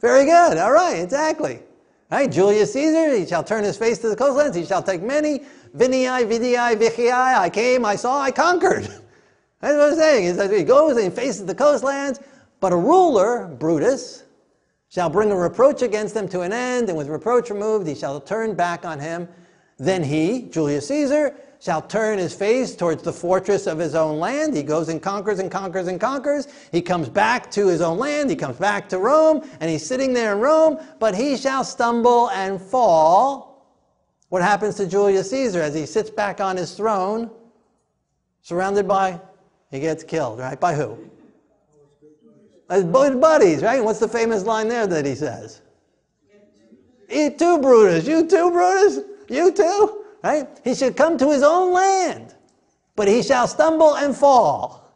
Very good. All right, exactly. Right, Julius Caesar, he shall turn his face to the coastlands, he shall take many. Vinii, vidii, vichii, I came, I saw, I conquered. That's what I'm saying. Like he goes and he faces the coastlands, but a ruler, Brutus, shall bring a reproach against them to an end, and with reproach removed, he shall turn back on him. Then he, Julius Caesar, shall turn his face towards the fortress of his own land. He goes and conquers and conquers and conquers. He comes back to his own land. He comes back to Rome, and he's sitting there in Rome, but he shall stumble and fall. What happens to Julius Caesar as he sits back on his throne, surrounded by, he gets killed, right? By who? His buddies, right? What's the famous line there that he says? Eat too, Brutus. You too, Brutus. You too. Right? He should come to his own land, but he shall stumble and fall.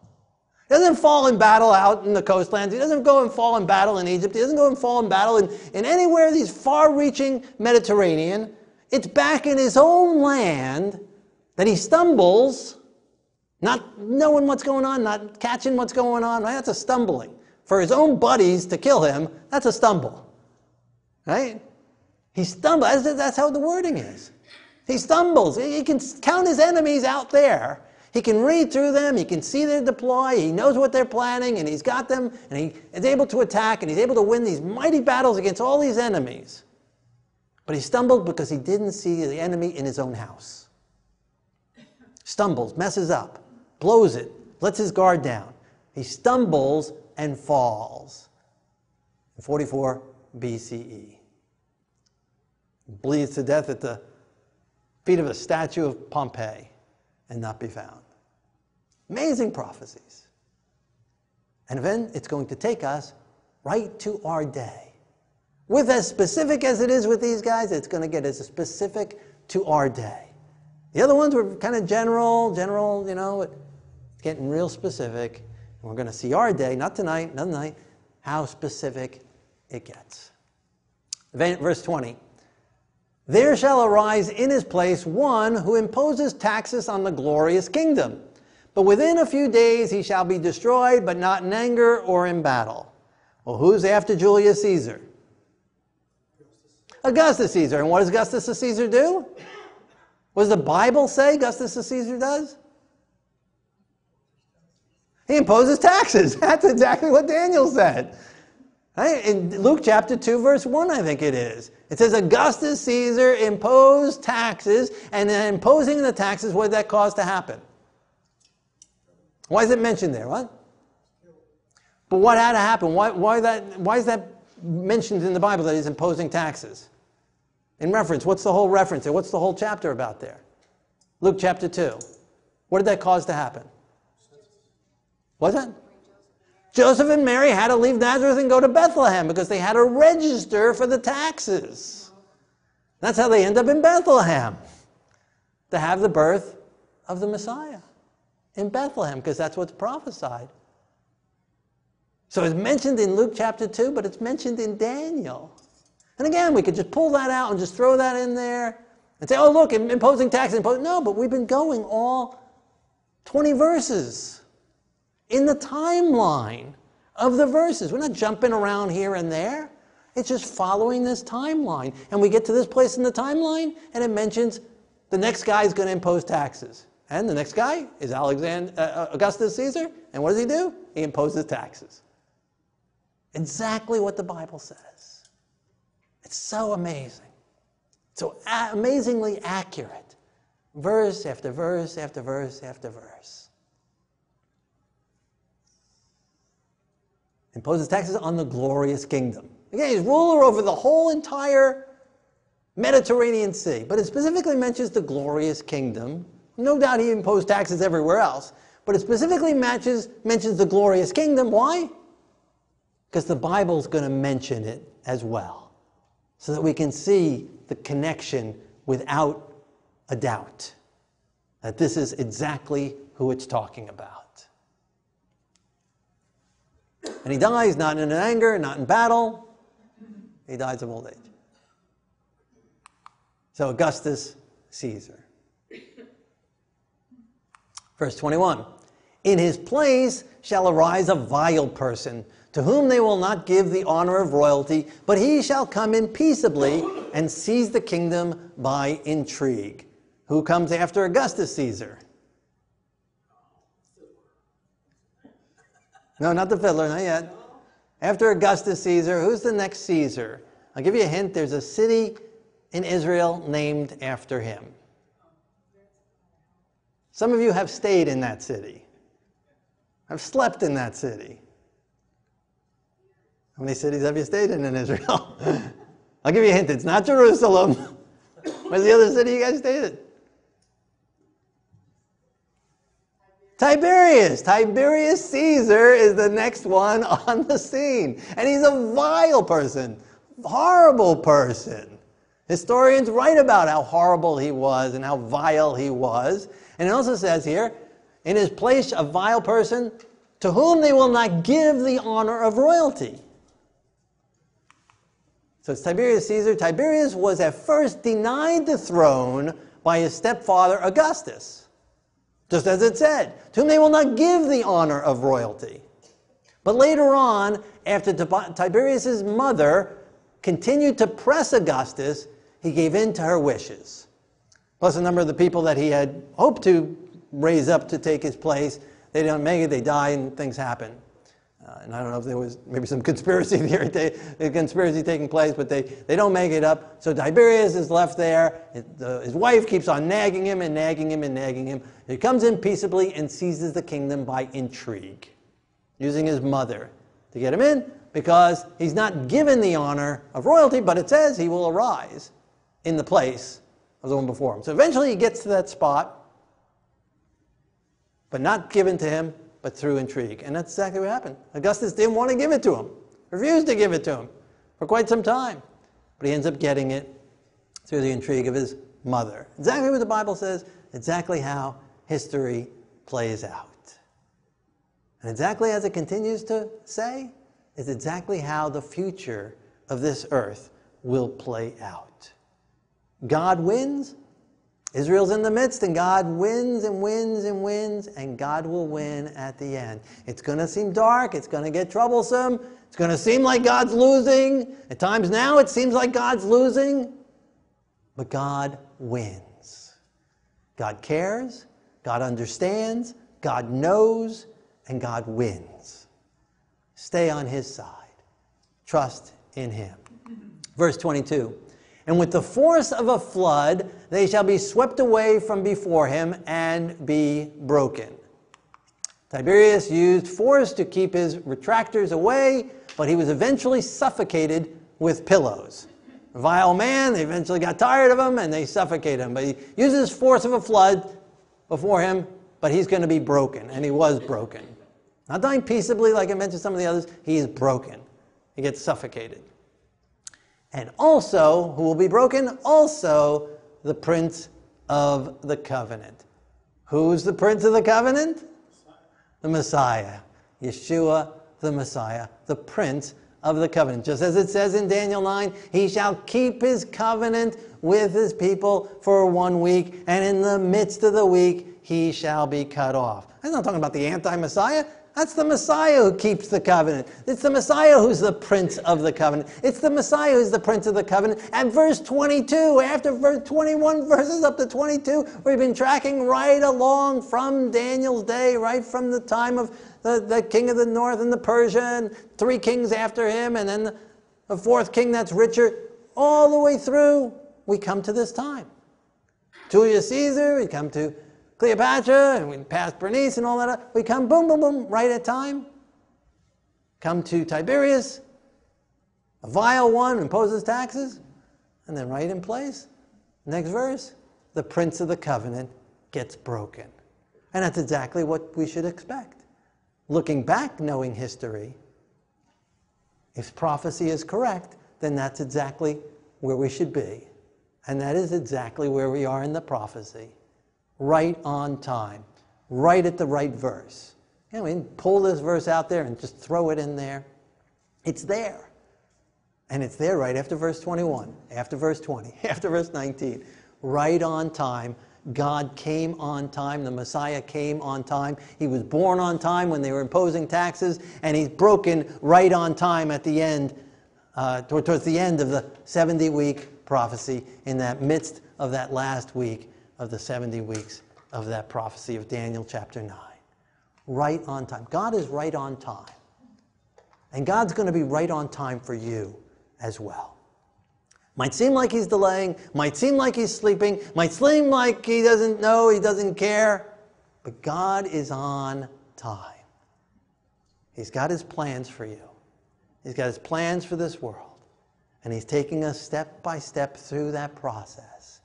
He doesn't fall in battle out in the coastlands. He doesn't go and fall in battle in Egypt. He doesn't go and fall in battle in, in anywhere in these far-reaching Mediterranean. It's back in his own land that he stumbles, not knowing what's going on, not catching what's going on. Right? That's a stumbling. For his own buddies to kill him, that's a stumble. Right? He stumbles. That's, that's how the wording is. He stumbles. He can count his enemies out there. He can read through them. He can see their deploy. He knows what they're planning, and he's got them, and he is able to attack, and he's able to win these mighty battles against all these enemies. But he stumbled because he didn't see the enemy in his own house. Stumbles, messes up, blows it, lets his guard down. He stumbles and falls. In forty-four B C E. Bleeds to death at the feet of a statue of Pompeii and not be found. Amazing prophecies. And then it's going to take us right to our day. With as specific as it is with these guys, it's going to get as specific to our day. The other ones were kind of general, general, you know, it's getting real specific. And we're going to see our day, not tonight, not tonight, how specific it gets. Verse twenty. There shall arise in his place one who imposes taxes on the glorious kingdom. But within a few days he shall be destroyed, but not in anger or in battle. Well, who's after Julius Caesar? Augustus Caesar. And what does Augustus Caesar do? What does the Bible say Augustus Caesar does? He imposes taxes. That's exactly what Daniel said. Right? In Luke chapter two, verse one, I think it is. It says Augustus Caesar imposed taxes, and in imposing the taxes, what did that cause to happen? Why is it mentioned there? What? But what had to happen? Why, why, that, why is that mentioned in the Bible that he's imposing taxes? In reference, what's the whole reference there? What's the whole chapter about there? Luke chapter two. What did that cause to happen? What's that? Joseph and Mary had to leave Nazareth and go to Bethlehem because they had to register for the taxes. That's how they end up in Bethlehem, to have the birth of the Messiah in Bethlehem, because that's what's prophesied. So it's mentioned in Luke chapter two, but it's mentioned in Daniel. And again, we could just pull that out and just throw that in there and say, oh, look, imposing taxes. Imposing. No, but we've been going all twenty verses in the timeline of the verses. We're not jumping around here and there. It's just following this timeline. And we get to this place in the timeline, and it mentions the next guy is going to impose taxes. And the next guy is Alexander, uh, Augustus Caesar. And what does he do? He imposes taxes. Exactly what the Bible says. It's so amazing. So amazingly accurate. Verse after verse after verse after verse. Imposes taxes on the glorious kingdom. Again, he's ruler over the whole entire Mediterranean Sea. But it specifically mentions the glorious kingdom. No doubt he imposed taxes everywhere else. But it specifically matches, mentions the glorious kingdom. Why? Because the Bible's going to mention it as well. So that we can see the connection without a doubt. That this is exactly who it's talking about. And he dies not in anger, not in battle. He dies of old age. So Augustus Caesar. Verse twenty-one, in his place shall arise a vile person, to whom they will not give the honor of royalty, but he shall come in peaceably and seize the kingdom by intrigue. Who comes after Augustus Caesar? No, not the fiddler, not yet. After Augustus Caesar, who's the next Caesar? I'll give you a hint, there's a city in Israel named after him. Some of you have stayed in that city, have slept in that city. How many cities have you stayed in in Israel? I'll give you a hint, it's not Jerusalem. Where's the other city you guys stayed in? Tiberius. Tiberius Caesar is the next one on the scene. And he's a vile person, horrible person. Historians write about how horrible he was and how vile he was. And it also says here, in his place a vile person to whom they will not give the honor of royalty. So it's Tiberius Caesar. Tiberius was at first denied the throne by his stepfather Augustus. Just as it said, to whom they will not give the honor of royalty. But later on, after Tiberius' mother continued to press Augustus, he gave in to her wishes. Plus a number of the people that he had hoped to raise up to take his place, they don't make it, they die, and things happen. Uh, and I don't know if there was maybe some conspiracy theory, the conspiracy taking place, but they, they don't make it up. So Tiberius is left there. It, the, his wife keeps on nagging him and nagging him and nagging him. He comes in peaceably and seizes the kingdom by intrigue, using his mother to get him in, because he's not given the honor of royalty, but it says he will arise in the place of the one before him. So eventually he gets to that spot, but not given to him, but through intrigue. And that's exactly what happened. Augustus didn't want to give it to him, refused to give it to him for quite some time, but he ends up getting it through the intrigue of his mother. Exactly what the Bible says, exactly how history plays out. And exactly as it continues to say, is exactly how the future of this earth will play out. God wins. Israel's in the midst, and God wins and wins and wins, and God will win at the end. It's going to seem dark. It's going to get troublesome. It's going to seem like God's losing. At times now it seems like God's losing, but God wins. God cares. God understands. God knows, and God wins. Stay on his side. Trust in him. Verse twenty-two, and with the force of a flood, they shall be swept away from before him and be broken. Tiberius used force to keep his detractors away, but he was eventually suffocated with pillows. A vile man, they eventually got tired of him and they suffocated him. But he uses force of a flood before him, but he's going to be broken, and he was broken. Not dying peaceably like I mentioned some of the others. He is broken. He gets suffocated. and also, who will be broken? Also, the Prince of the Covenant. Who's the Prince of the Covenant? The Messiah. Yeshua, the Messiah, the Prince of the Covenant. Just as it says in Daniel nine, he shall keep his covenant with his people for one week, and in the midst of the week, he shall be cut off. I'm not talking about the anti-Messiah. That's the Messiah who keeps the covenant. It's the Messiah who's the Prince of the Covenant. It's the Messiah who's the Prince of the Covenant. At verse twenty-two, after verse twenty-one, verses up to twenty-two, we've been tracking right along from Daniel's day, right from the time of the, the king of the north and the Persian, three kings after him, and then the fourth king, that's Richard. All the way through, we come to this time. Julius Caesar, we come to Cleopatra, and we pass Berenice and all that. We come boom, boom, boom, right at time. Come to Tiberius, a vile one, imposes taxes, and then right in place, next verse, the Prince of the Covenant gets broken. And that's exactly what we should expect. Looking back, knowing history, if prophecy is correct, then that's exactly where we should be. And that is exactly where we are in the prophecy. Right on time, right at the right verse. And we didn't pull this verse out there and just throw it in there. It's there. And it's there right after verse twenty-one, after verse twenty, after verse nineteen. Right on time. God came on time. The Messiah came on time. He was born on time when they were imposing taxes, and he's broken right on time at the end, uh, towards the end of the seventy-week prophecy, in that midst of that last week of the seventy weeks of that prophecy of Daniel chapter nine. Right on time. God is right on time. And God's going to be right on time for you as well. Might seem like he's delaying, might seem like he's sleeping, might seem like he doesn't know, he doesn't care, but God is on time. He's got his plans for you. He's got his plans for this world. And he's taking us step by step through that process.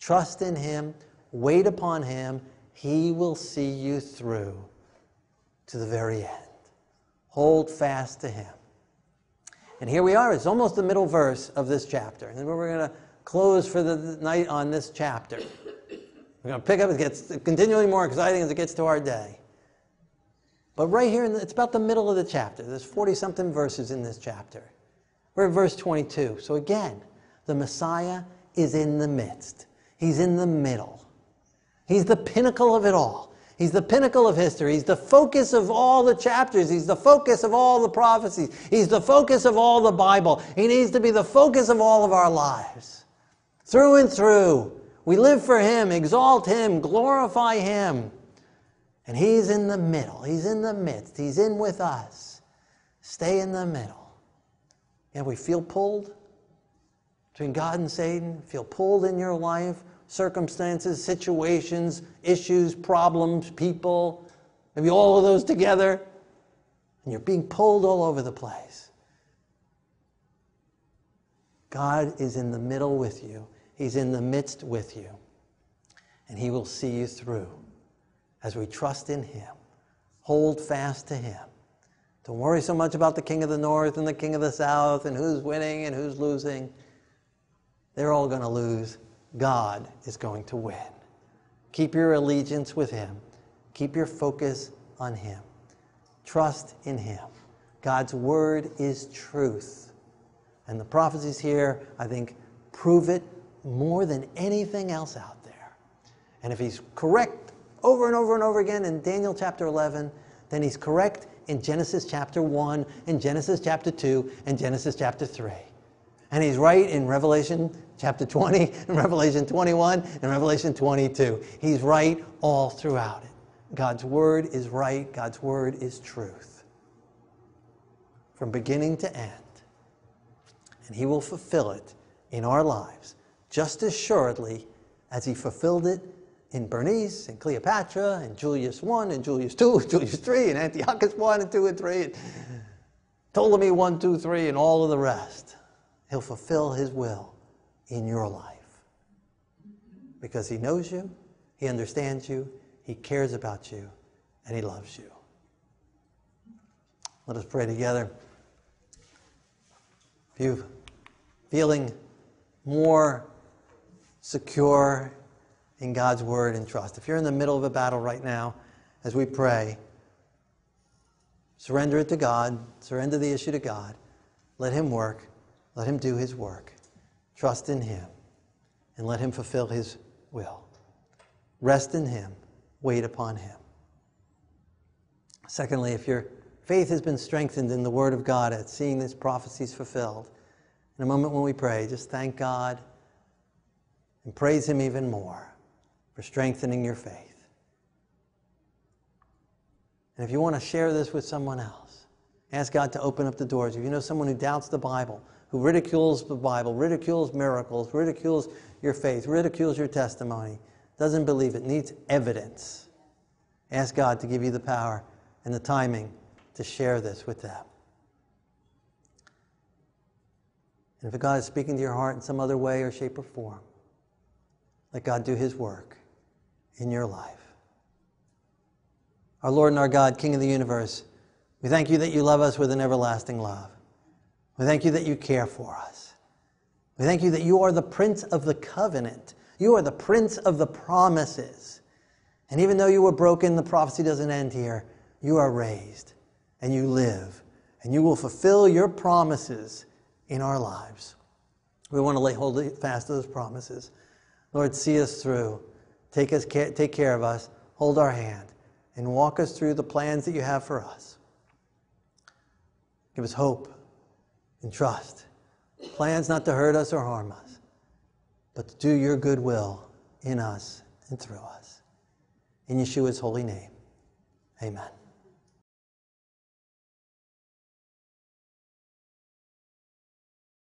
Trust in him, wait upon him, he will see you through to the very end. Hold fast to him. And here we are, it's almost the middle verse of this chapter. And then we're going to close for the night on this chapter. We're going to pick up, it gets continually more exciting as it gets to our day. But right here, in the, it's about the middle of the chapter. There's forty-something verses in this chapter. We're at verse twenty-two. So again, the Messiah is in the midst. He's in the middle. He's the pinnacle of it all. He's the pinnacle of history. He's the focus of all the chapters. He's the focus of all the prophecies. He's the focus of all the Bible. He needs to be the focus of all of our lives. Through and through, we live for him, exalt him, glorify him. And he's in the middle. He's in the midst. He's in with us. Stay in the middle. And we feel pulled between God and Satan. Feel pulled in your life. Circumstances, situations, issues, problems, people, maybe all of those together, and you're being pulled all over the place. God is in the middle with you. He's in the midst with you, and he will see you through as we trust in him. Hold fast to him. Don't worry so much about the king of the north and the king of the south and who's winning and who's losing. They're all going to lose. God is going to win. Keep your allegiance with him. Keep your focus on him. Trust in him. God's word is truth. And the prophecies here, I think, prove it more than anything else out there. And if he's correct over and over and over again in Daniel chapter eleven, then he's correct in Genesis chapter one, in Genesis chapter two, and Genesis chapter three. And he's right in Revelation chapter twenty, in Revelation twenty-one, and Revelation twenty-two. He's right all throughout it. God's word is right. God's word is truth. From beginning to end. And he will fulfill it in our lives just as assuredly as he fulfilled it in Berenice, and Cleopatra, and Julius the First, and Julius the Second, and Julius the Third, and Antiochus the First and the Second and the Third, and Ptolemy the First, the Second, the Third, and all of the rest. He'll fulfill his will in your life because he knows you, he understands you, he cares about you, and he loves you. Let us pray together. If you've feeling more secure in God's word and trust. If you're in the middle of a battle right now, as we pray, surrender it to God, surrender the issue to God, let him work, let him do his work, trust in him, and let him fulfill his will. Rest in him, wait upon him. Secondly, if your faith has been strengthened in the word of God at seeing these prophecies fulfilled, in a moment when we pray, just thank God and praise him even more for strengthening your faith. And if you want to share this with someone else, ask God to open up the doors. If you know someone who doubts the Bible, who ridicules the Bible, ridicules miracles, ridicules your faith, ridicules your testimony, doesn't believe it, needs evidence, ask God to give you the power and the timing to share this with them. And if God is speaking to your heart in some other way or shape or form, let God do his work in your life. Our Lord and our God, King of the universe, we thank you that you love us with an everlasting love. We thank you that you care for us. We thank you that you are the Prince of the covenant. You are the Prince of the promises. And even though you were broken, the prophecy doesn't end here. You are raised and you live and you will fulfill your promises in our lives. We want to lay hold fast to those promises. Lord, see us through. Take us, take care of us. Hold our hand. And walk us through the plans that you have for us. Give us hope and trust. Plans not to hurt us or harm us, but to do your good will in us and through us. In Yeshua's holy name, amen.